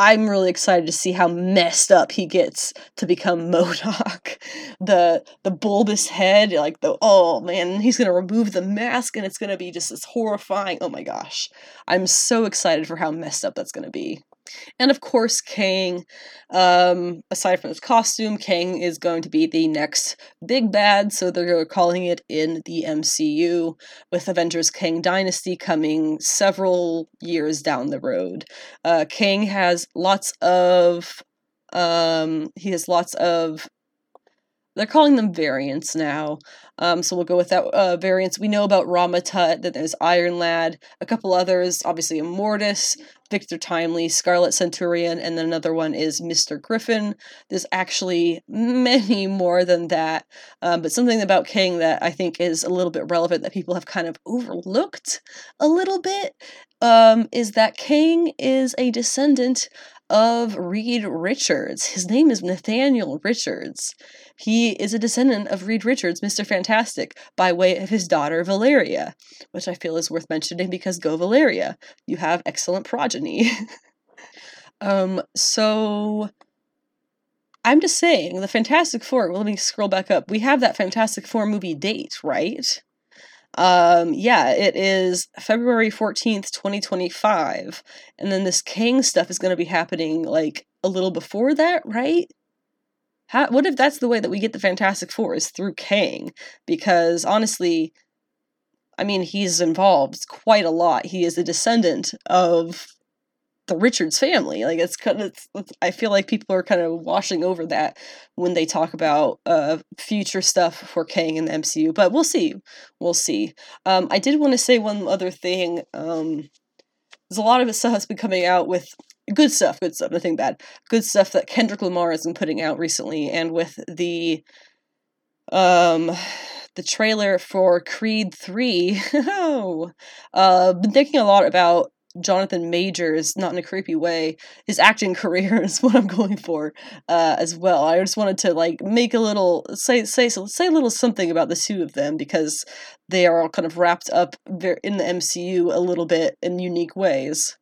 I'm really excited to see how messed up he gets to become M O D O K. The the bulbous head, like, the oh man, he's going to remove the mask and it's going to be just this horrifying, oh my gosh. I'm so excited for how messed up that's going to be. And of course, Kang, um, aside from his costume, Kang is going to be the next big bad, so they're calling it in the M C U, with Avengers Kang Dynasty coming several years down the road. Uh, Kang has lots of, um, he has lots of, they're calling them variants now, um, so we'll go with that, uh, variants. We know about Rama Tut, then there's Iron Lad, a couple others, obviously Immortus, Victor Timely, Scarlet Centurion, and then another one is Mister Griffin. There's actually many more than that, um, but something about Kang that I think is a little bit relevant that people have kind of overlooked a little bit um, is that Kang is a descendant of Reed Richards. His name is Nathaniel Richards. He is a descendant of Reed Richards, Mister Fantastic, by way of his daughter Valeria, which I feel is worth mentioning because go Valeria, you have excellent progeny. um, so I'm just saying, the Fantastic Four, well, let me scroll back up. We have that Fantastic Four movie date, right? Um, yeah, it is February fourteenth, twenty twenty-five, and then this Kang stuff is going to be happening, like, a little before that, right? How, what if that's the way that we get the Fantastic Four, is through Kang? Because, honestly, I mean, he's involved quite a lot. He is a descendant of the Richards family. Like, it's kind of, it's, I feel like people are kind of washing over that when they talk about uh, future stuff for Kang in the M C U, but we'll see. We'll see. Um, I did want to say one other thing. Um, there's a lot of stuff that's been coming out with good stuff, good stuff, nothing bad, good stuff that Kendrick Lamar has been putting out recently, and with the um, the trailer for Creed three, oh, uh, been thinking a lot about Jonathan Majors, not in a creepy way, his acting career is what I'm going for uh, as well. I just wanted to like make a little, say say so say a little something about the two of them because they are all kind of wrapped up in the M C U a little bit in unique ways.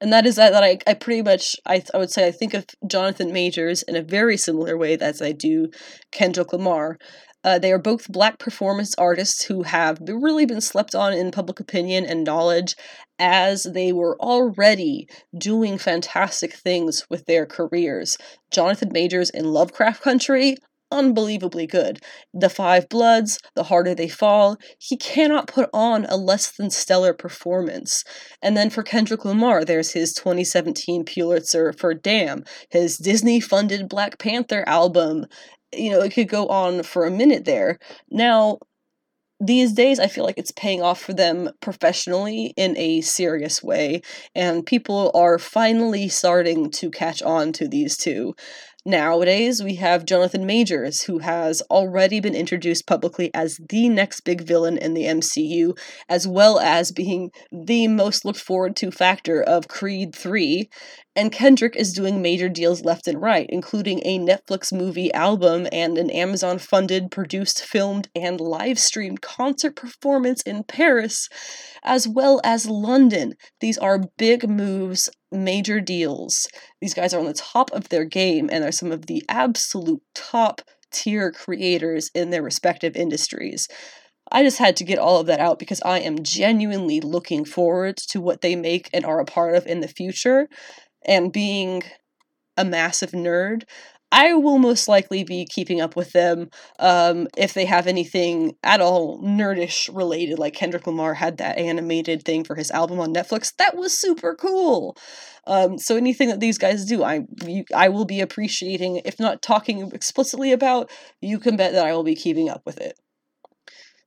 And that is that, that I, I pretty much, I, I would say I think of Jonathan Majors in a very similar way as I do Kendrick Lamar. Uh, they are both black performance artists who have really been slept on in public opinion and knowledge as they were already doing fantastic things with their careers. Jonathan Majors in Lovecraft Country, unbelievably good. The Five Bloods, The Harder They Fall, he cannot put on a less than stellar performance. And then for Kendrick Lamar, there's his twenty seventeen Pulitzer for Damn, his Disney-funded Black Panther album. You know, it could go on for a minute there. Now, these days, I feel like it's paying off for them professionally in a serious way, and people are finally starting to catch on to these two. Nowadays, we have Jonathan Majors, who has already been introduced publicly as the next big villain in the M C U, as well as being the most looked forward to factor of Creed three, and Kendrick is doing major deals left and right, including a Netflix movie album and an Amazon-funded, produced, filmed, and live-streamed concert performance in Paris, as well as London. These are big moves, major deals. These guys are on the top of their game and are some of the absolute top tier creators in their respective industries. I just had to get all of that out because I am genuinely looking forward to what they make and are a part of in the future. And being a massive nerd, I will most likely be keeping up with them um, if they have anything at all nerdish related, like Kendrick Lamar had that animated thing for his album on Netflix. That was super cool. Um, so anything that these guys do, I you, I will be appreciating, if not talking explicitly about, you can bet that I will be keeping up with it.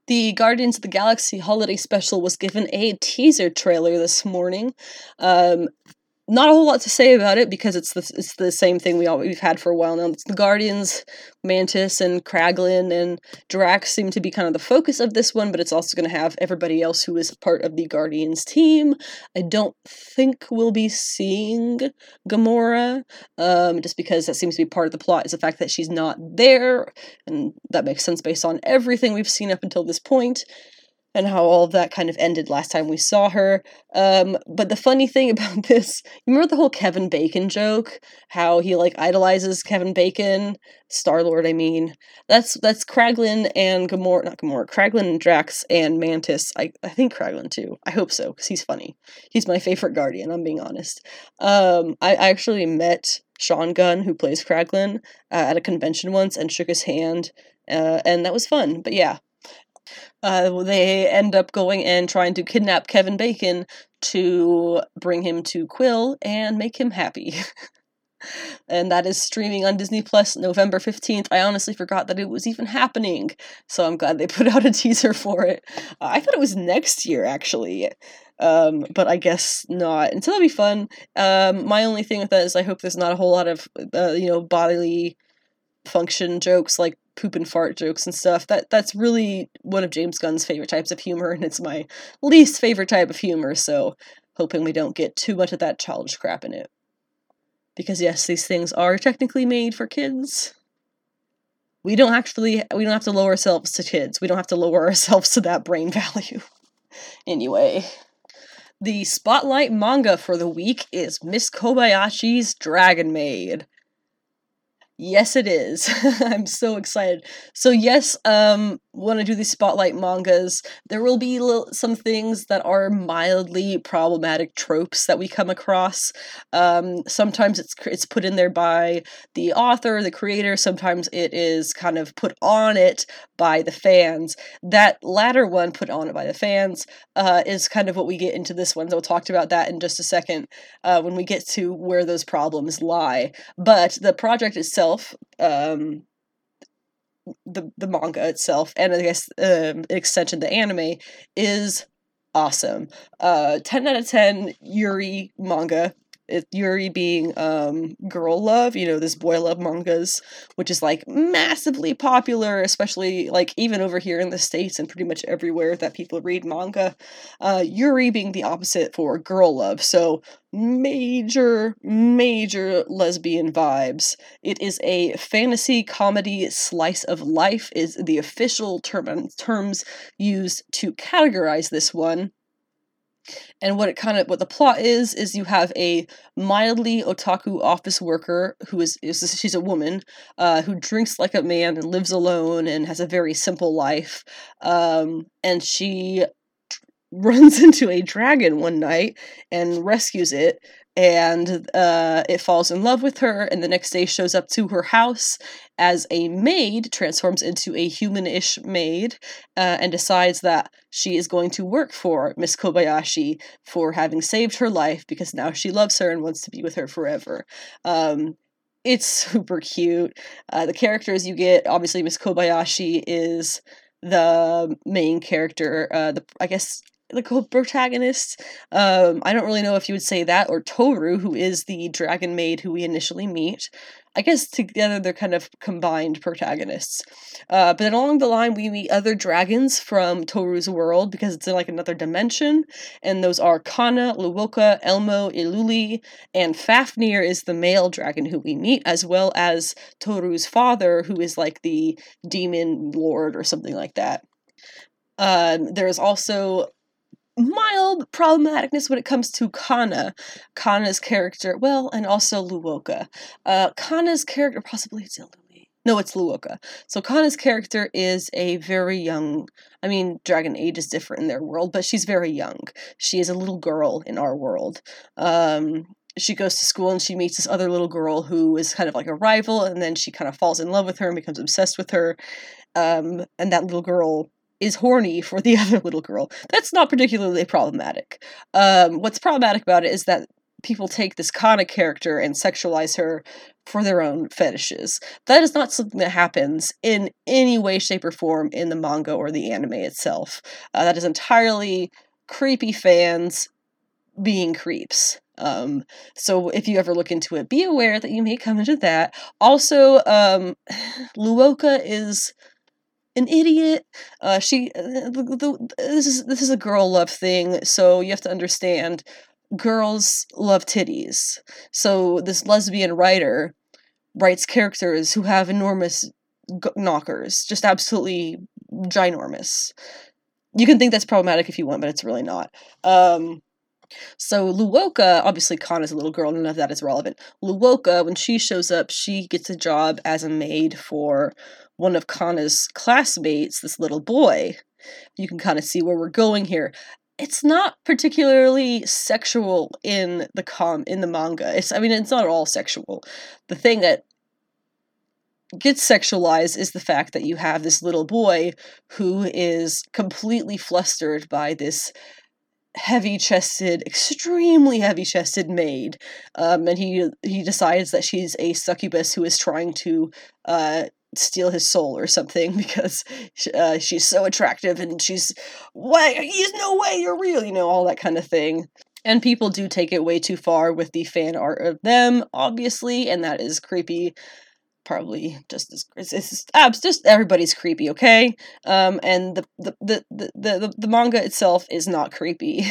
The Guardians of the Galaxy Holiday Special was given a teaser trailer this morning. Um... Not a whole lot to say about it because it's the it's the same thing we all, we've had for a while now. It's the Guardians, Mantis, and Kraglin, and Drax seem to be kind of the focus of this one, but it's also going to have everybody else who is part of the Guardians team. I don't think we'll be seeing Gamora, um, just because that seems to be part of the plot, is the fact that she's not there, and that makes sense based on everything we've seen up until this point. And how all of that kind of ended last time we saw her. Um, but the funny thing about this, you remember the whole Kevin Bacon joke? How he, like, idolizes Kevin Bacon? Star-Lord, I mean. That's that's Kraglin and Gamora, not Gamora, Kraglin and Drax and Mantis. I, I think Kraglin, too. I hope so, because he's funny. He's my favorite Guardian, I'm being honest. Um, I, I actually met Sean Gunn, who plays Kraglin, uh, at a convention once and shook his hand, uh, and that was fun. But yeah. Uh, they end up going and trying to kidnap Kevin Bacon to bring him to Quill and make him happy. And that is streaming on Disney Plus November fifteenth. I honestly forgot that it was even happening, so I'm glad they put out a teaser for it. Uh, I thought it was next year, actually, um, but I guess not. And so that'll be fun. Um, my only thing with that is I hope there's not a whole lot of, uh, you know, bodily function jokes like poop and fart jokes and stuff. That that's really one of James Gunn's favorite types of humor, and it's my least favorite type of humor, so hoping we don't get too much of that childish crap in it. Because yes, these things are technically made for kids. We don't actually, we don't have to lower ourselves to kids. We don't have to lower ourselves to that brain value. Anyway. The spotlight manga for the week is Miss Kobayashi's Dragon Maid. Yes, it is. I'm so excited. So yes, um, when I do these spotlight mangas, there will be little, some things that are mildly problematic tropes that we come across. Um, sometimes it's it's put in there by the author, the creator. Sometimes it is kind of put on it by the fans. That latter one, put on it by the fans, uh, is kind of what we get into this one. So we'll talk about that in just a second uh, when we get to where those problems lie. But the project itself, Um, the the manga itself, and I guess um, an extension, the anime, is awesome. Uh, ten out of ten Yuri manga. It, Yuri being um, girl love, you know, this boy love mangas, which is like massively popular, especially like even over here in the States and pretty much everywhere that people read manga. Uh, Yuri being the opposite for girl love. So major, major lesbian vibes. It is a fantasy comedy slice of life is the official term, terms used to categorize this one. And what it kind of what the plot is is you have a mildly otaku office worker who is, is she's a woman uh, who drinks like a man and lives alone and has a very simple life, um, and she runs into a dragon one night and rescues it, and uh, it falls in love with her, and the next day shows up to her house as a maid, transforms into a human-ish maid, uh, and decides that she is going to work for Miss Kobayashi for having saved her life, because now she loves her and wants to be with her forever. Um, it's super cute. Uh, the characters you get, obviously Miss Kobayashi is the main character, uh, the I guess... the co-protagonist. Um, I don't really know if you would say that, or Toru, who is the dragon maid who we initially meet. I guess together they're kind of combined protagonists. Uh, but along the line, we meet other dragons from Toru's world, because it's in like another dimension, and those are Kana, Luwoka, Elmo, Iluli, and Fafnir is the male dragon who we meet, as well as Toru's father, who is like the demon lord or something like that. Um, there is also mild problematicness when it comes to Kana. Kana's character, well, and also Luwoka. Uh, Kana's character, possibly it's Illumi. No, it's Luwoka. So Kana's character is a very young, I mean, Dragon Age is different in their world, but she's very young. She is a little girl in our world. Um, she goes to school and she meets this other little girl who is kind of like a rival, and then she kind of falls in love with her and becomes obsessed with her. Um, and that little girl is horny for the other little girl. That's not particularly problematic. Um, what's problematic about it is that people take this Kana character and sexualize her for their own fetishes. That is not something that happens in any way, shape, or form in the manga or the anime itself. Uh, that is entirely creepy fans being creeps. Um, so if you ever look into it, be aware that you may come into that. Also, um, Luoka is an idiot. Uh, she, the, the, this is, this is a girl love thing. So you have to understand, girls love titties. So this lesbian writer writes characters who have enormous g- knockers, just absolutely ginormous. You can think that's problematic if you want, but it's really not. Um, so Luoka, obviously Khan is a little girl, none of that is relevant. Luoka, when she shows up, she gets a job as a maid for one of Kana's classmates, this little boy. You can kind of see where we're going here. It's not particularly sexual in the com in the manga. It's I mean, it's not at all sexual. The thing that gets sexualized is the fact that you have this little boy who is completely flustered by this heavy-chested, extremely heavy-chested maid, um, and he he decides that she's a succubus who is trying to uh, steal his soul or something because uh, she's so attractive and she's why there's no way you're real, you know, all that kind of thing. And people do take it way too far with the fan art of them, obviously, and that is creepy. Probably just as it's, it's, it's just everybody's creepy, okay? Um, and the the, the the the the manga itself is not creepy.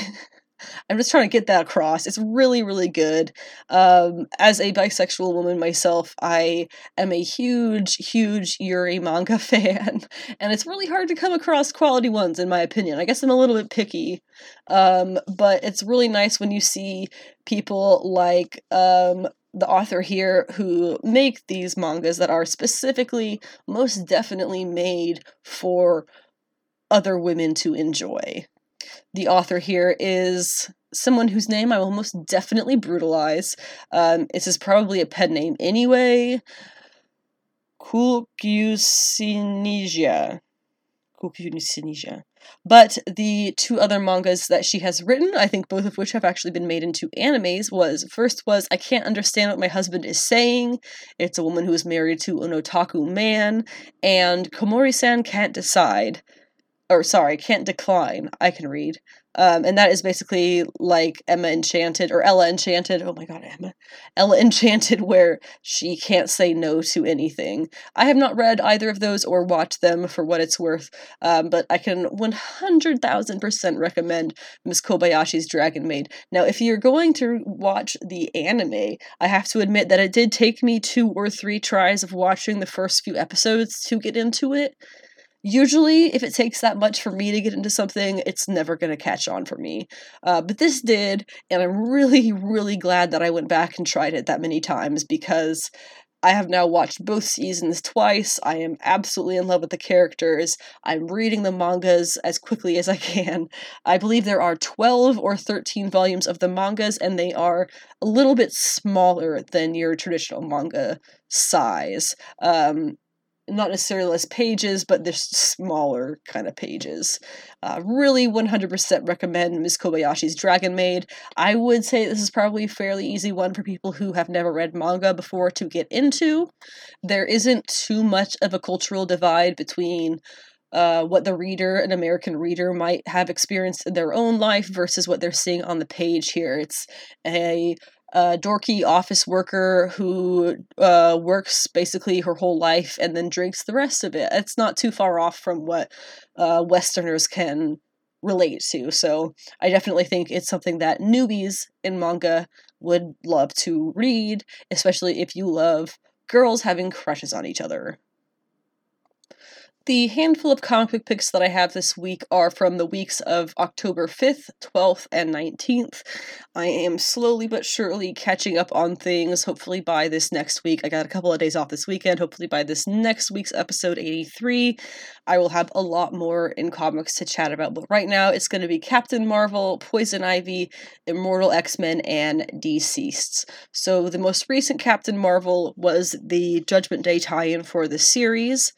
I'm just trying to get that across. It's really, really good. Um, as a bisexual woman myself, I am a huge, huge Yuri manga fan, and it's really hard to come across quality ones, in my opinion. I guess I'm a little bit picky, um, but it's really nice when you see people like um, the author here who make these mangas that are specifically, most definitely made for other women to enjoy. The author here is someone whose name I will most definitely brutalize. Um, this is probably a pen name anyway. Kulkyusinija. Kulkyusinija. But the two other mangas that she has written, I think both of which have actually been made into animes, was, first was I Can't Understand What My Husband Is Saying. It's a woman who is married to an otaku man, and Komori-san Can't Decide. Or sorry, Can't Decline, I can read. Um, and that is basically like Emma Enchanted, or Ella Enchanted, oh my god, Emma. Ella Enchanted, where she can't say no to anything. I have not read either of those or watched them for what it's worth, um, but I can one hundred thousand percent recommend Miss Kobayashi's Dragon Maid. Now, if you're going to watch the anime, I have to admit that it did take me two or three tries of watching the first few episodes to get into it. Usually, if it takes that much for me to get into something, it's never going to catch on for me. Uh, but this did, and I'm really, really glad that I went back and tried it that many times, because I have now watched both seasons twice. I am absolutely in love with the characters. I'm reading the mangas as quickly as I can. I believe there are twelve or thirteen volumes of the mangas, and they are a little bit smaller than your traditional manga size. Um... Not necessarily less pages, but they're smaller kind of pages. Uh, really one hundred percent recommend Miss Kobayashi's Dragon Maid. I would say this is probably a fairly easy one for people who have never read manga before to get into. There isn't too much of a cultural divide between uh, what the reader, an American reader, might have experienced in their own life versus what they're seeing on the page here. It's a a dorky office worker who uh, works basically her whole life and then drinks the rest of it. It's not too far off from what uh, Westerners can relate to. So I definitely think it's something that newbies in manga would love to read, especially if you love girls having crushes on each other. The handful of comic book picks that I have this week are from the weeks of October fifth, twelfth, and nineteenth. I am slowly but surely catching up on things, hopefully by this next week. I got a couple of days off this weekend. Hopefully by this next week's episode eighty-three, I will have a lot more in comics to chat about. But right now, it's going to be Captain Marvel, Poison Ivy, Immortal X-Men, and Deceased. So the most recent Captain Marvel was the Judgment Day tie-in for the series.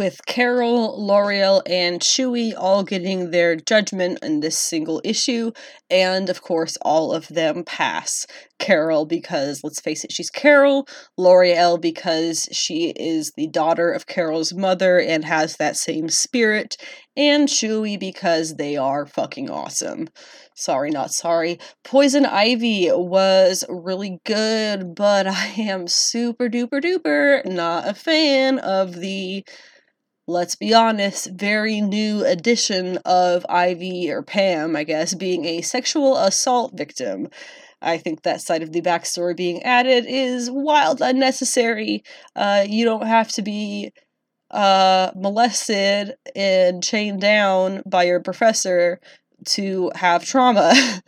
with Carol, L'Oreal, and Chewy all getting their judgment in this single issue, and of course all of them pass. Carol because, let's face it, she's Carol, L'Oreal because she is the daughter of Carol's mother and has that same spirit, and Chewy because they are fucking awesome. Sorry, not sorry. Poison Ivy was really good, but I am super duper duper not a fan of the, let's be honest, very new addition of Ivy, or Pam, I guess, being a sexual assault victim. I think that side of the backstory being added is wild unnecessary. Uh, you don't have to be uh, molested and chained down by your professor to have trauma.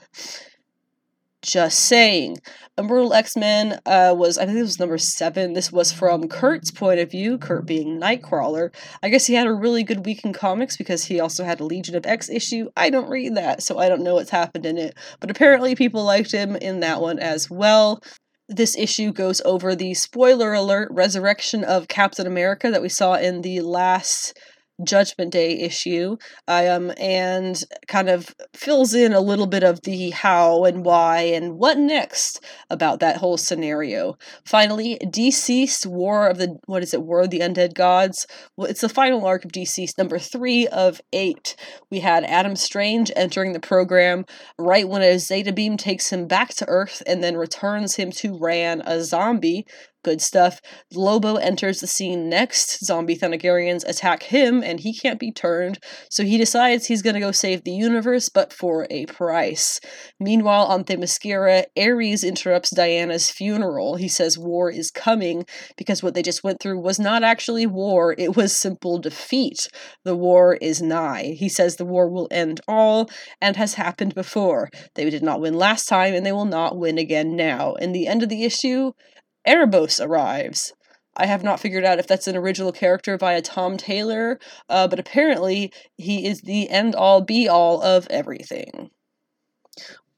Just saying. Immortal X-Men uh, was, I think it was number seven. This was from Kurt's point of view, Kurt being Nightcrawler. I guess he had a really good week in comics because he also had a Legion of X issue. I don't read that, so I don't know what's happened in it. But apparently people liked him in that one as well. This issue goes over the, spoiler alert, resurrection of Captain America that we saw in the last Judgment Day issue, um, and kind of fills in a little bit of the how and why and what next about that whole scenario. Finally, Deceased, War of the, what is it, War of the Undead Gods? Well, it's the final arc of Deceased, number three of eight. We had Adam Strange entering the program right when a Zeta Beam takes him back to Earth and then returns him to Ran, a zombie. Good stuff. Lobo enters the scene next. Zombie Thanagarians attack him, and he can't be turned, so he decides he's going to go save the universe, but for a price. Meanwhile, on Themyscira, Ares interrupts Diana's funeral. He says war is coming, because what they just went through was not actually war, it was simple defeat. The war is nigh. He says the war will end all, and has happened before. They did not win last time, and they will not win again now. In the end of the issue, Erebos arrives. I have not figured out if that's an original character via Tom Taylor, uh, but apparently he is the end-all, be-all of everything.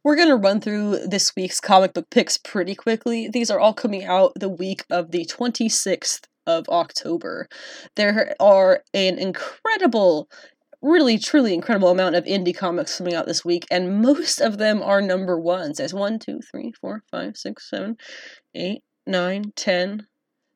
We're going to run through this week's comic book picks pretty quickly. These are all coming out the week of the twenty-sixth of October. There are an incredible, really, truly incredible amount of indie comics coming out this week, and most of them are number ones. There's one, two, three, four, five, six, seven, eight, nine, ten.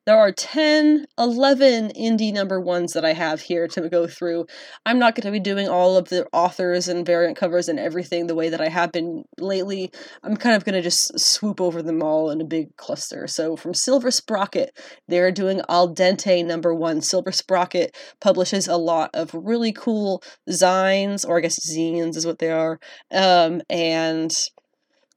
There are ten, eleven indie number ones that I have here to go through. I'm not going to be doing all of the authors and variant covers and everything the way that I have been lately. I'm kind of going to just swoop over them all in a big cluster. So from Silver Sprocket, they're doing Al Dente number one. Silver Sprocket publishes a lot of really cool zines, or I guess zines is what they are, um, and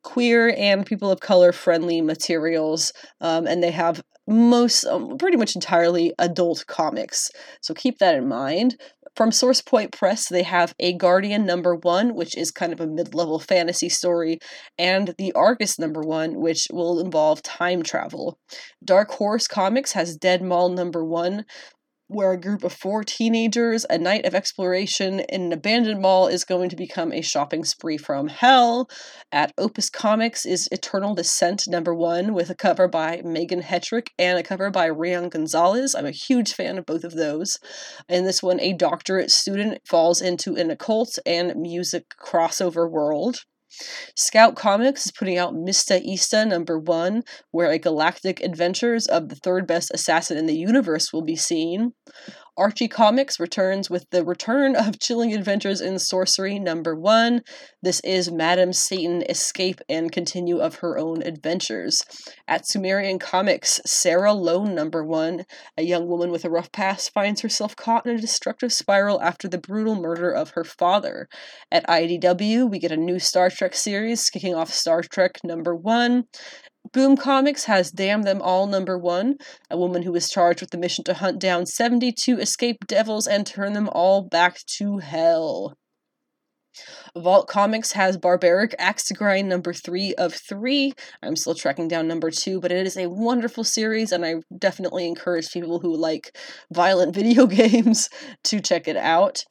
queer and people of color friendly materials, um, and they have most, um, pretty much entirely adult comics, so keep that in mind. From Source Point Press, they have A Guardian number one, which is kind of a mid-level fantasy story, and The Argus number one, which will involve time travel. Dark Horse Comics has Dead Mall number one, where a group of four teenagers, a night of exploration in an abandoned mall is going to become a shopping spree from hell. At Opus Comics is Eternal Descent number one, with a cover by Megan Hetrick and a cover by Rian Gonzalez. I'm a huge fan of both of those. In this one, a doctorate student falls into an occult and music crossover world. Scout Comics is putting out Mista Ista number one, where a galactic adventures of the third best assassin in the universe will be seen. Archie Comics returns with the return of Chilling Adventures in Sorcery number one. This is Madame Satan escape and continue of her own adventures. At Sumerian Comics, Sarah Lone number one, a young woman with a rough past finds herself caught in a destructive spiral after the brutal murder of her father. At I D W, we get a new Star Trek series kicking off Star Trek number one. Boom Comics has Damn Them All number one, a woman who is charged with the mission to hunt down seventy-two escaped devils and turn them all back to hell. Vault Comics has Barbaric Axe to Grind number three of three. I'm still tracking down number two, but it is a wonderful series, and I definitely encourage people who like violent video games to check it out.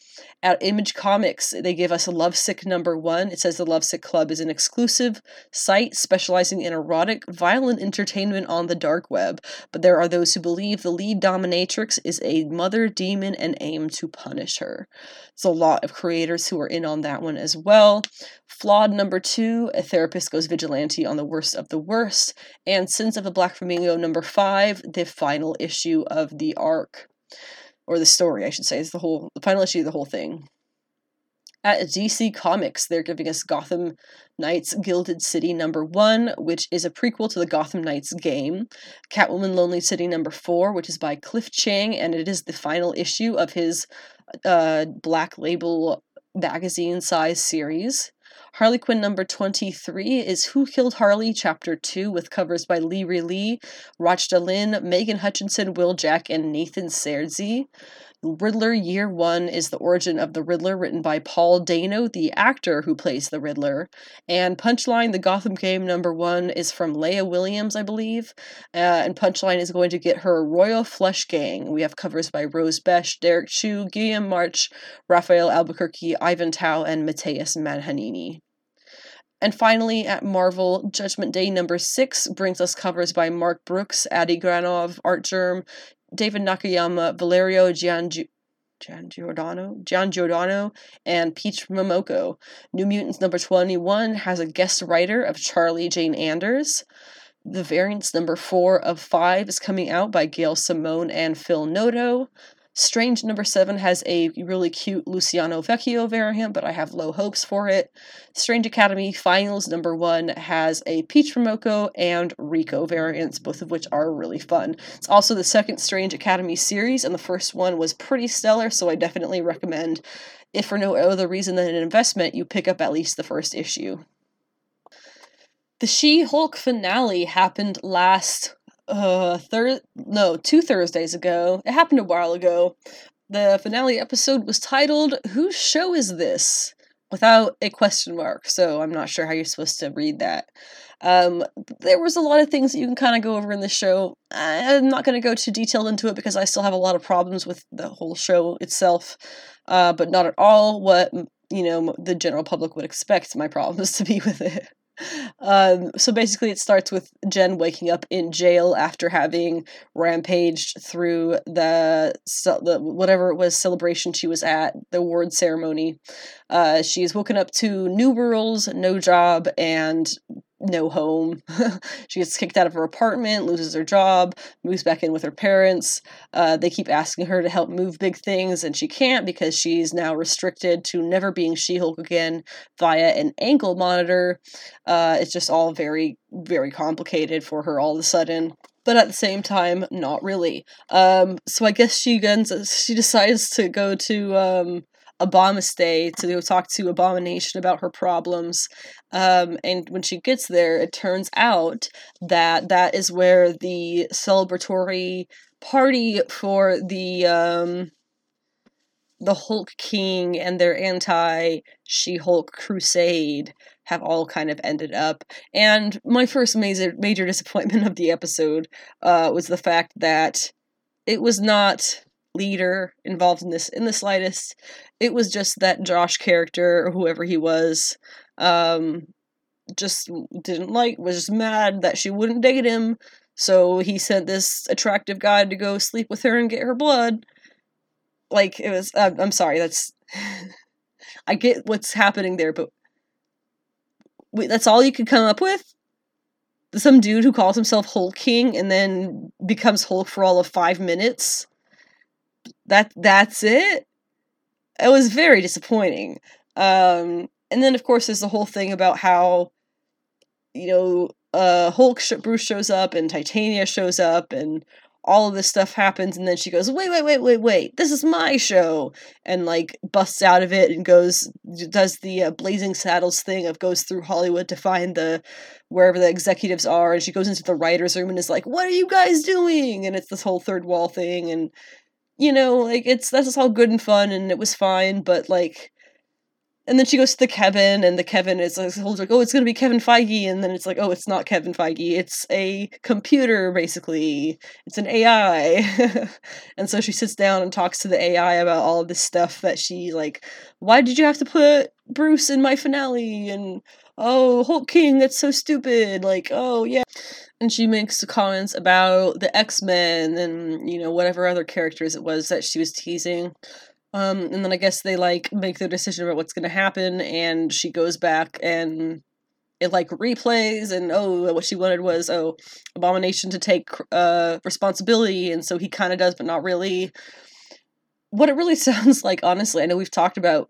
At Image Comics, they give us Lovesick number one. It says the Lovesick Club is an exclusive site specializing in erotic, violent entertainment on the dark web, but there are those who believe the lead dominatrix is a mother demon and aim to punish her. It's a lot of creators who are in on that one as well. Flawed number two, a therapist goes vigilante on the worst of the worst, and Sins of the Black Flamingo number five, the final issue of the arc, or the story, I should say, is the whole, the final issue of the whole thing. At D C Comics, they're giving us Gotham Knights Gilded City number one, which is a prequel to the Gotham Knights game. Catwoman Lonely City number four, which is by Cliff Chang, and it is the final issue of his uh, Black Label magazine-size series. Harley Quinn number twenty-three is Who Killed Harley chapter two, with covers by Leery Lee, Rachda Lynn, Megan Hutchinson, Will Jack, and Nathan Serzi. Riddler Year One is The Origin of the Riddler, written by Paul Dano, the actor who plays the Riddler. And Punchline, the Gotham game number one, is from Leia Williams, I believe. Uh, and Punchline is going to get her Royal Flush Gang. We have covers by Rose Besh, Derek Chu, Guillaume March, Raphael Albuquerque, Ivan Tao, and Mateus Manhanini. And finally, at Marvel, Judgment Day number six brings us covers by Mark Brooks, Adi Granov, Art Germ, David Nakayama, Valerio Giangi- Giangiordano, Giangiordano, and Peach Momoko. New Mutants number twenty-one has a guest writer of Charlie Jane Anders. The Variants number four of five is coming out by Gail Simone and Phil Noto. Strange number seven has a really cute Luciano Vecchio variant, but I have low hopes for it. Strange Academy Finals number one has a Peach Momoko and Rico variants, both of which are really fun. It's also the second Strange Academy series, and the first one was pretty stellar, so I definitely recommend, if for no other reason than an investment, you pick up at least the first issue. The She-Hulk finale happened last Uh, thir- no, two Thursdays ago. It happened a while ago. The finale episode was titled, "Whose Show Is This?" without a question mark, so I'm not sure how you're supposed to read that. Um, there was a lot of things that you can kind of go over in the show. I'm not going to go too detailed into it because I still have a lot of problems with the whole show itself, uh, but not at all what, you know, the general public would expect my problems to be with it. Um, so basically it starts with Jen waking up in jail after having rampaged through the, the whatever it was, celebration she was at, the award ceremony. Uh, she's woken up to new rules, no job, and no home. She gets kicked out of her apartment, loses her job, moves back in with her parents. Uh, they keep asking her to help move big things, and she can't because she's now restricted to never being She-Hulk again via an ankle monitor. Uh, it's just all very, very complicated for her all of a sudden. But at the same time, not really. Um, so I guess she guns, she decides to go to um, Abomasday to go talk to Abomination about her problems. Um, and when she gets there, it turns out that that is where the celebratory party for the um, the Hulk King and their anti-She-Hulk crusade have all kind of ended up. And my first major, major disappointment of the episode uh, was the fact that it was not leader involved in this in the slightest. It was just that Josh character, or whoever he was, um, just didn't like, was just mad that she wouldn't date him, so he sent this attractive guy to go sleep with her and get her blood. Like, it was, uh, I'm sorry, that's, I get what's happening there, but wait, that's all you could come up with? Some dude who calls himself Hulk King and then becomes Hulk for all of five minutes? That that's it? It was very disappointing. Um, and then, of course, there's the whole thing about how, you know, uh, Hulk sh- Bruce shows up and Titania shows up and all of this stuff happens, and then she goes, wait, wait, wait, wait, wait, this is my show, and, like, busts out of it and goes, does the uh, Blazing Saddles thing of goes through Hollywood to find the, wherever the executives are, and she goes into the writer's room and is like, what are you guys doing? And it's this whole third wall thing, and, you know, like, it's, that's all good and fun, and it was fine, but, like, And then she goes to the Kevin, and the Kevin is like, oh, it's going to be Kevin Feige. And then it's like, oh, it's not Kevin Feige. It's a computer, basically. It's an A I. And so she sits down and talks to the A I about all of this stuff that she, like, why did you have to put Bruce in my finale? And, oh, Hulk King, that's so stupid. Like, oh, yeah. And she makes comments about the X-Men and, you know, whatever other characters it was that she was teasing. Um, and then I guess they, like, make their decision about what's going to happen, and she goes back and it, like, replays, and, oh, what she wanted was, oh, Abomination to take uh, responsibility, and so he kind of does, but not really. What it really sounds like, honestly, I know we've talked about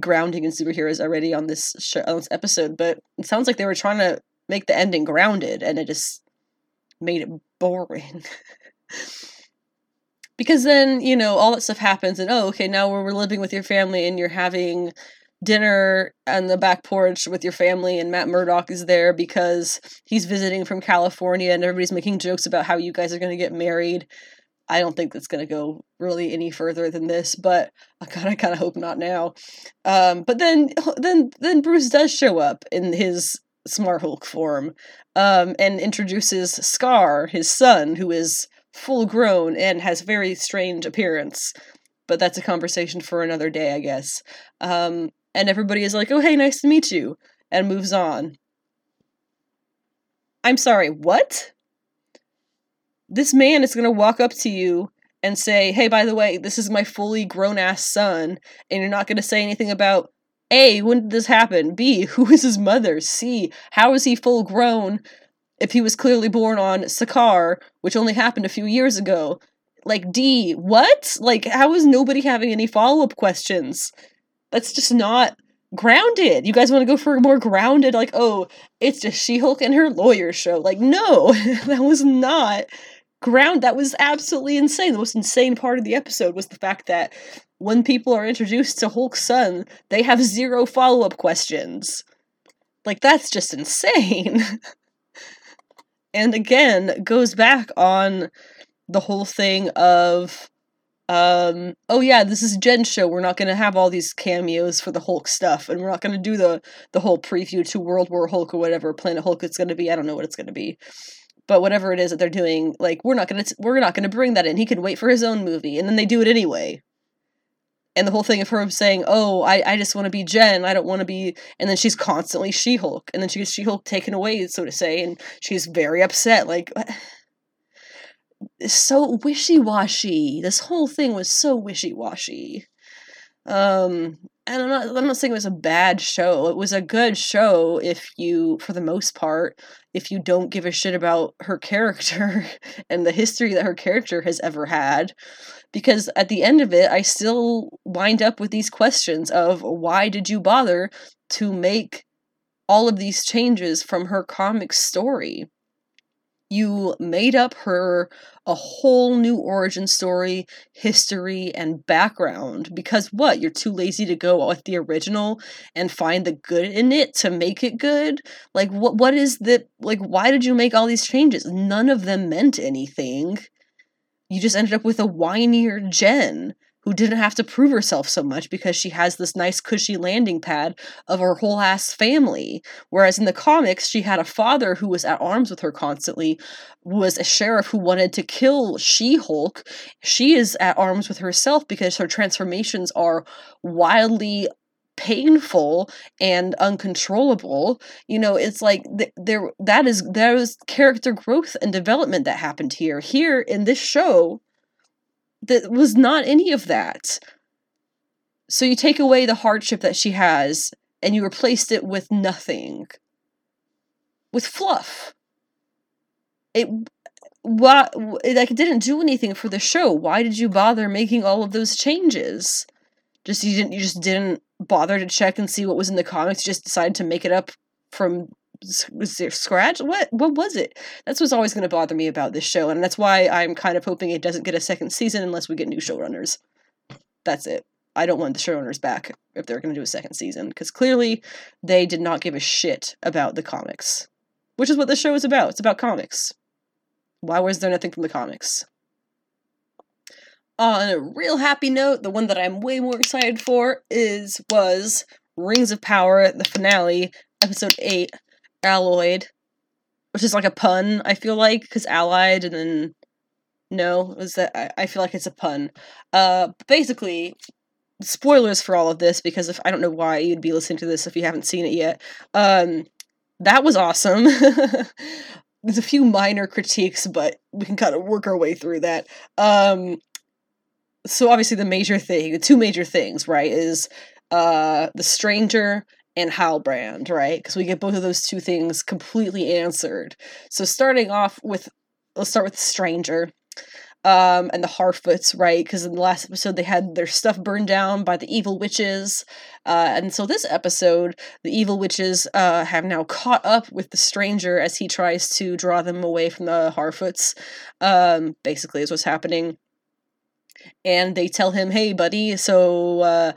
grounding in superheroes already on this, show, on this episode, but it sounds like they were trying to make the ending grounded, and it just made it boring. Because then, you know, all that stuff happens, and oh, okay, now we're living with your family, and you're having dinner on the back porch with your family, and Matt Murdock is there because he's visiting from California, and everybody's making jokes about how you guys are going to get married. I don't think that's going to go really any further than this, but oh God, I kind of hope not now. Um, but then, then, then Bruce does show up in his Smart Hulk form um, and introduces Scar, his son, who is full grown and has very strange appearance, but that's a conversation for another day, I guess. Um, and everybody is like, oh, hey, nice to meet you, and moves on. I'm sorry, what? This man is going to walk up to you and say, hey, by the way, this is my fully grown ass son, and you're not going to say anything about A, when did this happen? B, who is his mother? C, how is he full grown? If he was clearly born on Sakaar, which only happened a few years ago. Like, D, what? Like, how is nobody having any follow-up questions? That's just not grounded. You guys want to go for more grounded, like, oh, it's just She-Hulk and her lawyer show. Like, no, that was not ground. That was absolutely insane. The most insane part of the episode was the fact that when people are introduced to Hulk's son, they have zero follow-up questions. Like, that's just insane. And again, goes back on the whole thing of, um, oh yeah, this is Jen's show. We're not going to have all these cameos for the Hulk stuff. And we're not going to do the, the whole preview to World War Hulk or whatever Planet Hulk it's going to be. I don't know what it's going to be. But whatever it is that they're doing, like, we're not going to, we're not going to bring that in. He can wait for his own movie. And then they do it anyway. And the whole thing of her saying, oh, I, I just want to be Jen, I don't want to be... And then she's constantly She-Hulk. And then she gets She-Hulk taken away, so to say, and she's very upset. Like, so wishy-washy. This whole thing was so wishy-washy. Um, and I'm not, I'm not saying it was a bad show. It was a good show if you, for the most part, if you don't give a shit about her character and the history that her character has ever had. Because at the end of it, I still wind up with these questions of why did you bother to make all of these changes from her comic story? You made up her a whole new origin story, history, and background. Because what? You're too lazy to go with the original and find the good in it to make it good? Like, what? What is the... Like, why did you make all these changes? None of them meant anything. You just ended up with a whinier Jen who didn't have to prove herself so much because she has this nice cushy landing pad of her whole ass family. Whereas in the comics, she had a father who was at arms with her constantly, was a sheriff who wanted to kill She-Hulk. She is at arms with herself because her transformations are wildly painful and uncontrollable. You know, it's like th- there that is there was character growth and development that happened here. Here in this show, that was not any of that. So you take away the hardship that she has and you replaced it with nothing, with fluff. It why it, like it didn't do anything for the show. Why did you bother making all of those changes? Just you didn't you just didn't bother to check and see what was in the comics, just decided to make it up from scratch? What what was it? That's what's always going to bother me about this show, and that's why I'm kind of hoping it doesn't get a second season unless we get new showrunners. That's it. I don't want the showrunners back if they're going to do a second season, because clearly they did not give a shit about the comics, which is what the show is about. It's about comics. Why was there nothing from the comics? On a real happy note, the one that I'm way more excited for is, was Rings of Power, the finale, episode eight, Alloyed, which is like a pun, I feel like, because allied and then no, it was that I, I feel like it's a pun. Uh, basically, spoilers for all of this, because if I don't know why you'd be listening to this if you haven't seen it yet. Um, that was awesome. There's a few minor critiques, but we can kind of work our way through that. Um, so obviously the major thing, the two major things, right, is uh, the Stranger and Halbrand, right? Because we get both of those two things completely answered. So starting off with, let's start with the Stranger um, and the Harfoots, right? Because in the last episode, they had their stuff burned down by the evil witches. Uh, and so this episode, the evil witches uh, have now caught up with the Stranger as he tries to draw them away from the Harfoots, um, basically is what's happening. And they tell him, hey, buddy, so... Uh,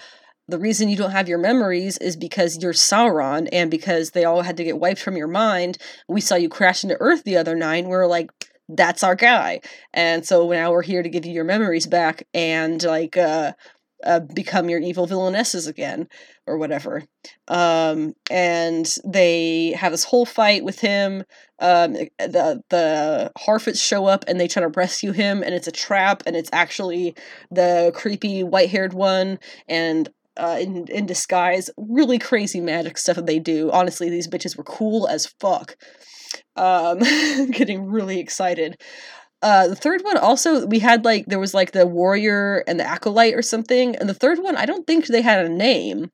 The reason you don't have your memories is because you're Sauron, and because they all had to get wiped from your mind. We saw you crash into Earth the other night, and we were like, that's our guy. And so now we're here to give you your memories back and, like, uh, uh, become your evil villainesses again, or whatever. Um, and they have this whole fight with him. Um, the the Harfoots show up, and they try to rescue him, and it's a trap, and it's actually the creepy white-haired one, and... Uh, in, in disguise. Really crazy magic stuff that they do. Honestly, these bitches were cool as fuck. Um, getting really excited. Uh, the third one also, we had like, there was like the warrior and the acolyte or something. And the third one, I don't think they had a name.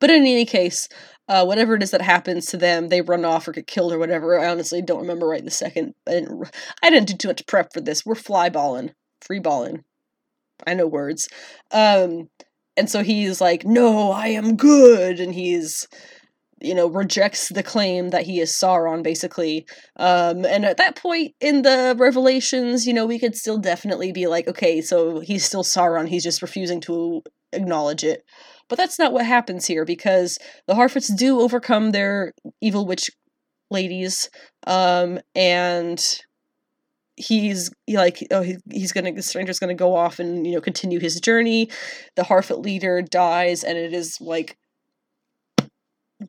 But in any case, uh, whatever it is that happens to them, they run off or get killed or whatever. I honestly don't remember right this second. I didn't, I didn't do too much prep for this. We're fly balling. Free balling. I know words. Um... And so he's like, no, I am good. And he's, you know, rejects the claim that he is Sauron, basically. Um, and at that point in the Revelations, you know, we could still definitely be like, okay, so he's still Sauron. He's just refusing to acknowledge it. But that's not what happens here, because the Harfoots do overcome their evil witch ladies. Um, and... He's like, oh, he, he's gonna, the stranger's gonna go off and, you know, continue his journey. The Harfoot leader dies, and it is like,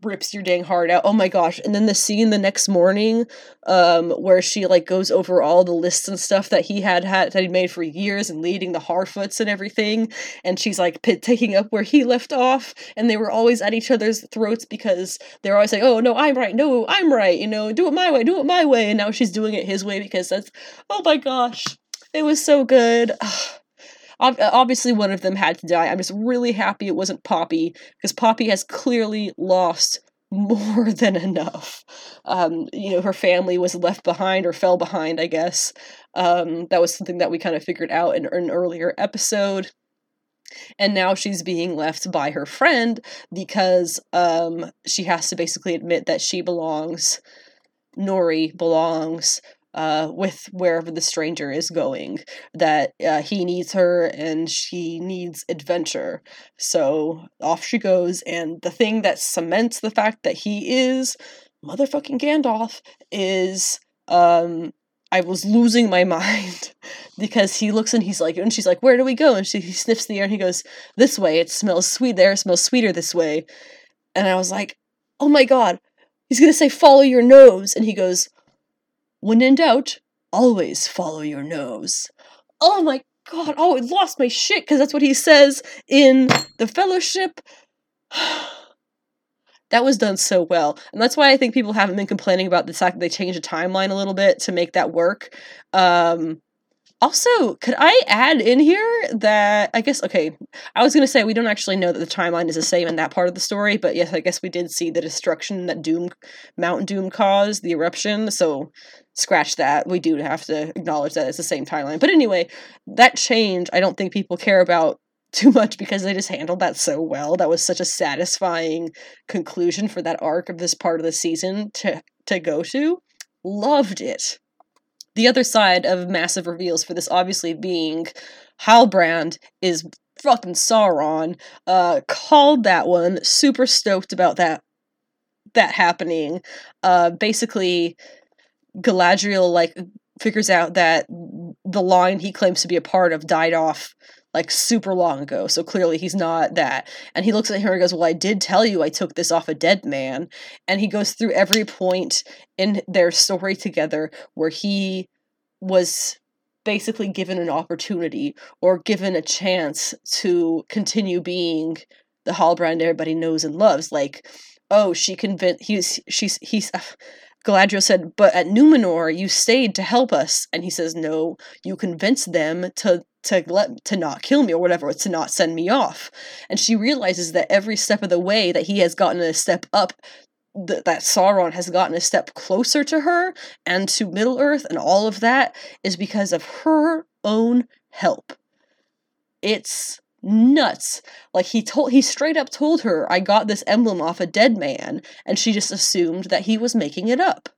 rips your dang heart out. Oh my gosh. And then the scene the next morning, um, where she like goes over all the lists and stuff that he had had, that he'd made for years, and leading the Harfoots and everything. And she's like p- taking up where he left off. And they were always at each other's throats, because they're always like, oh no, I'm right. No, I'm right. You know, do it my way, do it my way. And now she's doing it his way, because that's, oh my gosh, it was so good. Obviously, one of them had to die. I'm just really happy it wasn't Poppy, because Poppy has clearly lost more than enough. Um, you know, her family was left behind, or fell behind, I guess. Um, that was something that we kind of figured out in an earlier episode. And now she's being left by her friend, because um, she has to basically admit that she belongs, Nori belongs, Uh, with wherever the stranger is going, that uh, he needs her and she needs adventure. So off she goes, and the thing that cements the fact that he is motherfucking Gandalf is, um, I was losing my mind, because he looks and he's like, and she's like, where do we go? And she, he sniffs the air, and he goes, this way, it smells sweet, the air smells sweeter this way. And I was like, oh my god, he's gonna say follow your nose, and he goes, when in doubt, always follow your nose. Oh my god, oh, I lost my shit, because that's what he says in The Fellowship. That was done so well. And that's why I think people haven't been complaining about the fact that they changed the timeline a little bit to make that work. Um, also, could I add in here that, I guess, okay, I was going to say we don't actually know that the timeline is the same in that part of the story, but yes, I guess we did see the destruction that Doom, Mount Doom caused, the eruption, so... Scratch that. We do have to acknowledge that it's the same timeline. But anyway, that change, I don't think people care about too much, because they just handled that so well. That was such a satisfying conclusion for that arc of this part of the season to, to go to. Loved it. The other side of massive reveals for this obviously being Halbrand is fucking Sauron. Uh, called that one. Super stoked about that, that happening. Uh, basically... Galadriel, like, figures out that the line he claims to be a part of died off like super long ago, so clearly he's not that. And he looks at her and goes, well, I did tell you I took this off a dead man. And he goes through every point in their story together where he was basically given an opportunity or given a chance to continue being the Hallbrand everybody knows and loves. Like, oh, she convinced, he's, she's, he's, uh, Galadriel said, but at Numenor, you stayed to help us. And he says, no, you convinced them to, to let, to not kill me or whatever, or to not send me off. And she realizes that every step of the way that he has gotten a step up, th- that Sauron has gotten a step closer to her and to Middle-earth, and all of that is because of her own help. It's nuts. Like, he told, he straight up told her, I got this emblem off a dead man, and she just assumed that he was making it up,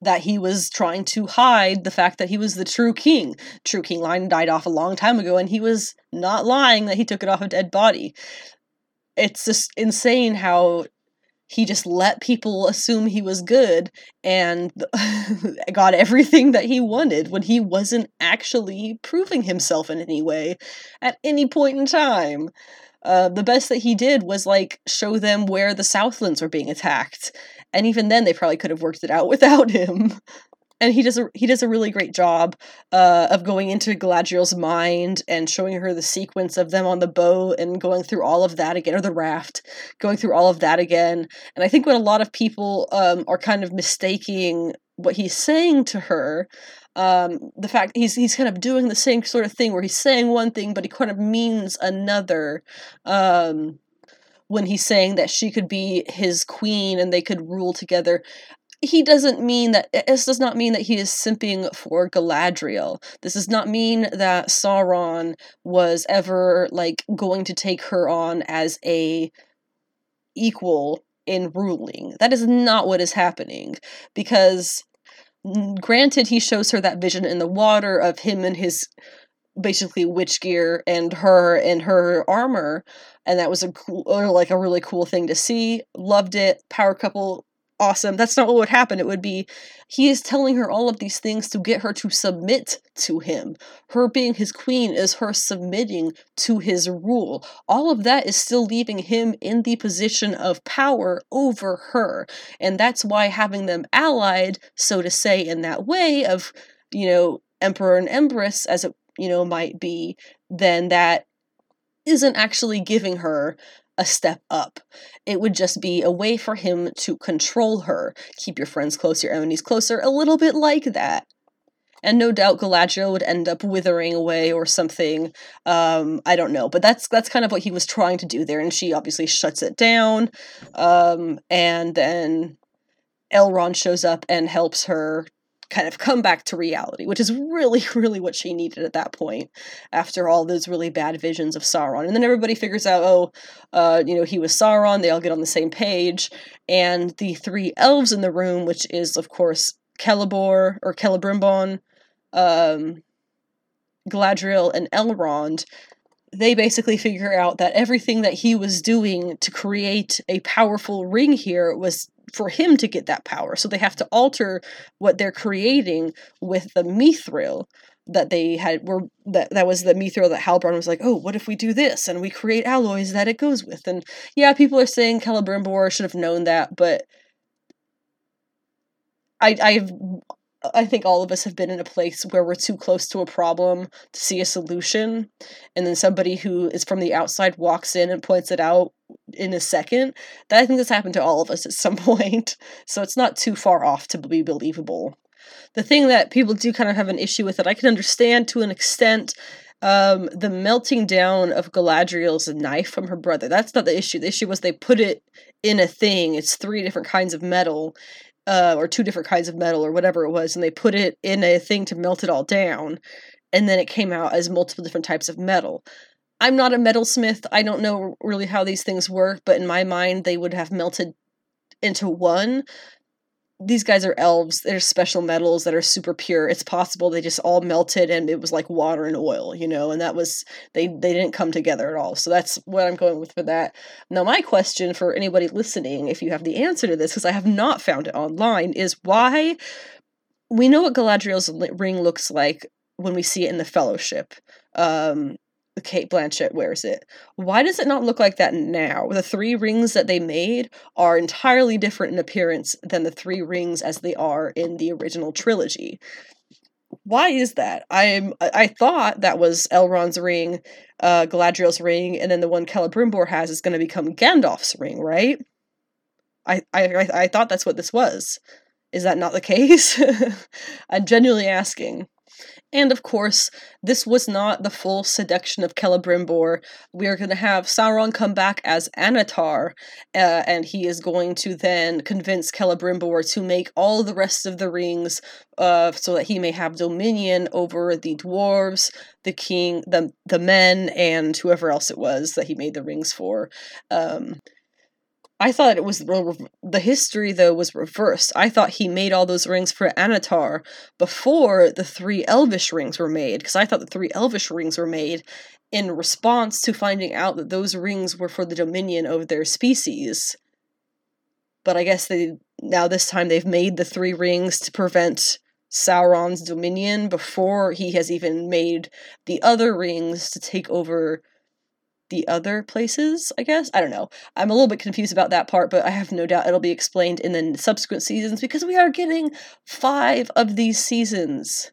that he was trying to hide the fact that he was the true king. True king line died off a long time ago, and he was not lying that he took it off a dead body. It's just insane how he just let people assume he was good and got everything that he wanted when he wasn't actually proving himself in any way at any point in time. Uh, the best that he did was, like, show them where the Southlands were being attacked. And even then, they probably could have worked it out without him. And he does a, he does a really great job uh, of going into Galadriel's mind and showing her the sequence of them on the boat and going through all of that again, or the raft, going through all of that again. And I think what a lot of people um, are kind of mistaking what he's saying to her, um, the fact he's he's kind of doing the same sort of thing where he's saying one thing, but he kind of means another. Um, when he's saying that she could be his queen and they could rule together. He doesn't mean that, this does not mean that he is simping for Galadriel. This does not mean that Sauron was ever, like, going to take her on as a equal in ruling. That is not what is happening, because granted, he shows her that vision in the water of him and his basically witch gear and her and her armor, and that was a cool, or like a really cool thing to see. Loved it. Power couple. Awesome. That's not what would happen. It would be, he is telling her all of these things to get her to submit to him. Her being his queen is her submitting to his rule. All of that is still leaving him in the position of power over her. And that's why having them allied, so to say, in that way of, you know, emperor and empress, as it, you know, might be, then that isn't actually giving her a step up. It would just be a way for him to control her. Keep your friends close, your enemies closer, a little bit like that. And no doubt Galadriel would end up withering away or something. Um, I don't know, but that's that's kind of what he was trying to do there, and she obviously shuts it down. Um, and then Elrond shows up and helps her kind of come back to reality, which is really, really what she needed at that point after all those really bad visions of Sauron. And then everybody figures out, oh, uh, you know, he was Sauron. They all get on the same page. And the three elves in the room, which is, of course, Celeborn or Celebrimbor, um, Galadriel, and Elrond, they basically figure out that everything that he was doing to create a powerful ring here was for him to get that power. So they have to alter what they're creating with the Mithril that they had, were that, that was the Mithril that Halbrand was like, oh, what if we do this? And we create alloys that it goes with. And yeah, people are saying Celebrimbor should have known that, but I, I've, I think all of us have been in a place where we're too close to a problem to see a solution. And then somebody who is from the outside walks in and points it out in a second. That I think this happened to all of us at some point. So it's not too far off to be believable. The thing that people do kind of have an issue with that I can understand to an extent, um, the melting down of Galadriel's knife from her brother. That's not the issue. The issue was they put it in a thing. It's three different kinds of metal. Uh, or two different kinds of metal or whatever it was, and they put it in a thing to melt it all down, and then it came out as multiple different types of metal. I'm not a metalsmith. I don't know really how these things work, but in my mind, they would have melted into one. These guys are elves. They're special metals that are super pure. It's possible they just all melted, and it was like water and oil, you know, and that was, they, they didn't come together at all. So that's what I'm going with for that. Now, my question for anybody listening, if you have the answer to this, because I have not found it online, is why we know what Galadriel's ring looks like when we see it in the Fellowship. Um, Cate Blanchett wears it. Why does it not look like that now? The three rings that they made are entirely different in appearance than the three rings as they are in the original trilogy. Why is that? I I thought that was Elrond's ring, uh, Galadriel's ring, and then the one Celebrimbor has is going to become Gandalf's ring, right? I, I I thought that's what this was. Is that not the case? I'm genuinely asking. And of course, this was not the full seduction of Celebrimbor. We are going to have Sauron come back as Anatar, uh, and he is going to then convince Celebrimbor to make all the rest of the rings uh, so that he may have dominion over the dwarves, the king, the, the men, and whoever else it was that he made the rings for. Um, I thought it was the history, though, was reversed. I thought he made all those rings for Anatar before the three Elvish rings were made, because I thought the three Elvish rings were made in response to finding out that those rings were for the dominion of their species. But I guess they now this time they've made the three rings to prevent Sauron's dominion before he has even made the other rings to take over the other places, I guess? I don't know. I'm a little bit confused about that part, but I have no doubt it'll be explained in the subsequent seasons, because we are getting five of these seasons.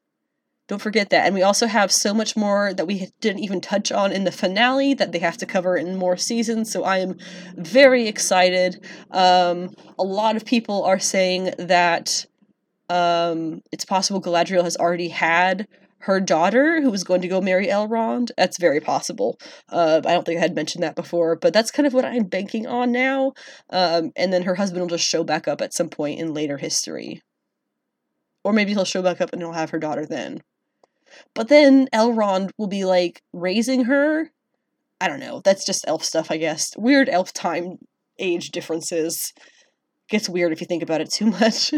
Don't forget that. And we also have so much more that we didn't even touch on in the finale that they have to cover in more seasons, so I am very excited. Um, a lot of people are saying that um, it's possible Galadriel has already had her daughter, who was going to go marry Elrond. That's very possible. Uh, I don't think I had mentioned that before, but that's kind of what I'm banking on now. Um, and then her husband will just show back up at some point in later history. Or maybe he'll show back up and he'll have her daughter then. But then Elrond will be, like, raising her. I don't know. That's just elf stuff, I guess. Weird elf time age differences. Gets weird if you think about it too much.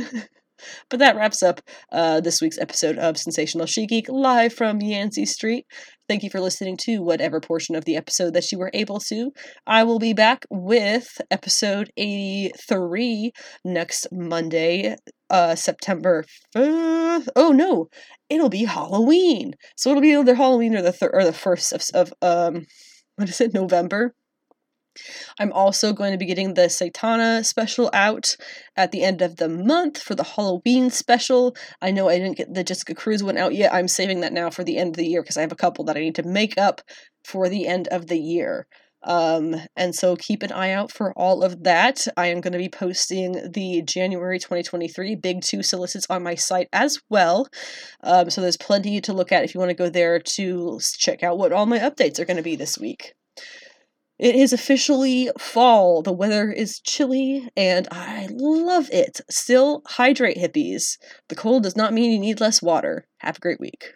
But that wraps up uh, this week's episode of Sensational She Geek, live from Yancey Street. Thank you for listening to whatever portion of the episode that you were able to. I will be back with episode eighty-three next Monday, uh, September fifth. Oh no, it'll be Halloween. So it'll be either Halloween or the thir- or the first of, of um, what is it, November. I'm also going to be getting the Satana special out at the end of the month for the Halloween special. I know I didn't get the Jessica Cruz one out yet. I'm saving that now for the end of the year because I have a couple that I need to make up for the end of the year. Um, and so keep an eye out for all of that. I am going to be posting the January twenty twenty-three Big Two solicits on my site as well. Um, so there's plenty to look at if you want to go there to check out what all my updates are going to be this week. It is officially fall. The weather is chilly, and I love it. Still, hydrate, hippies. The cold does not mean you need less water. Have a great week.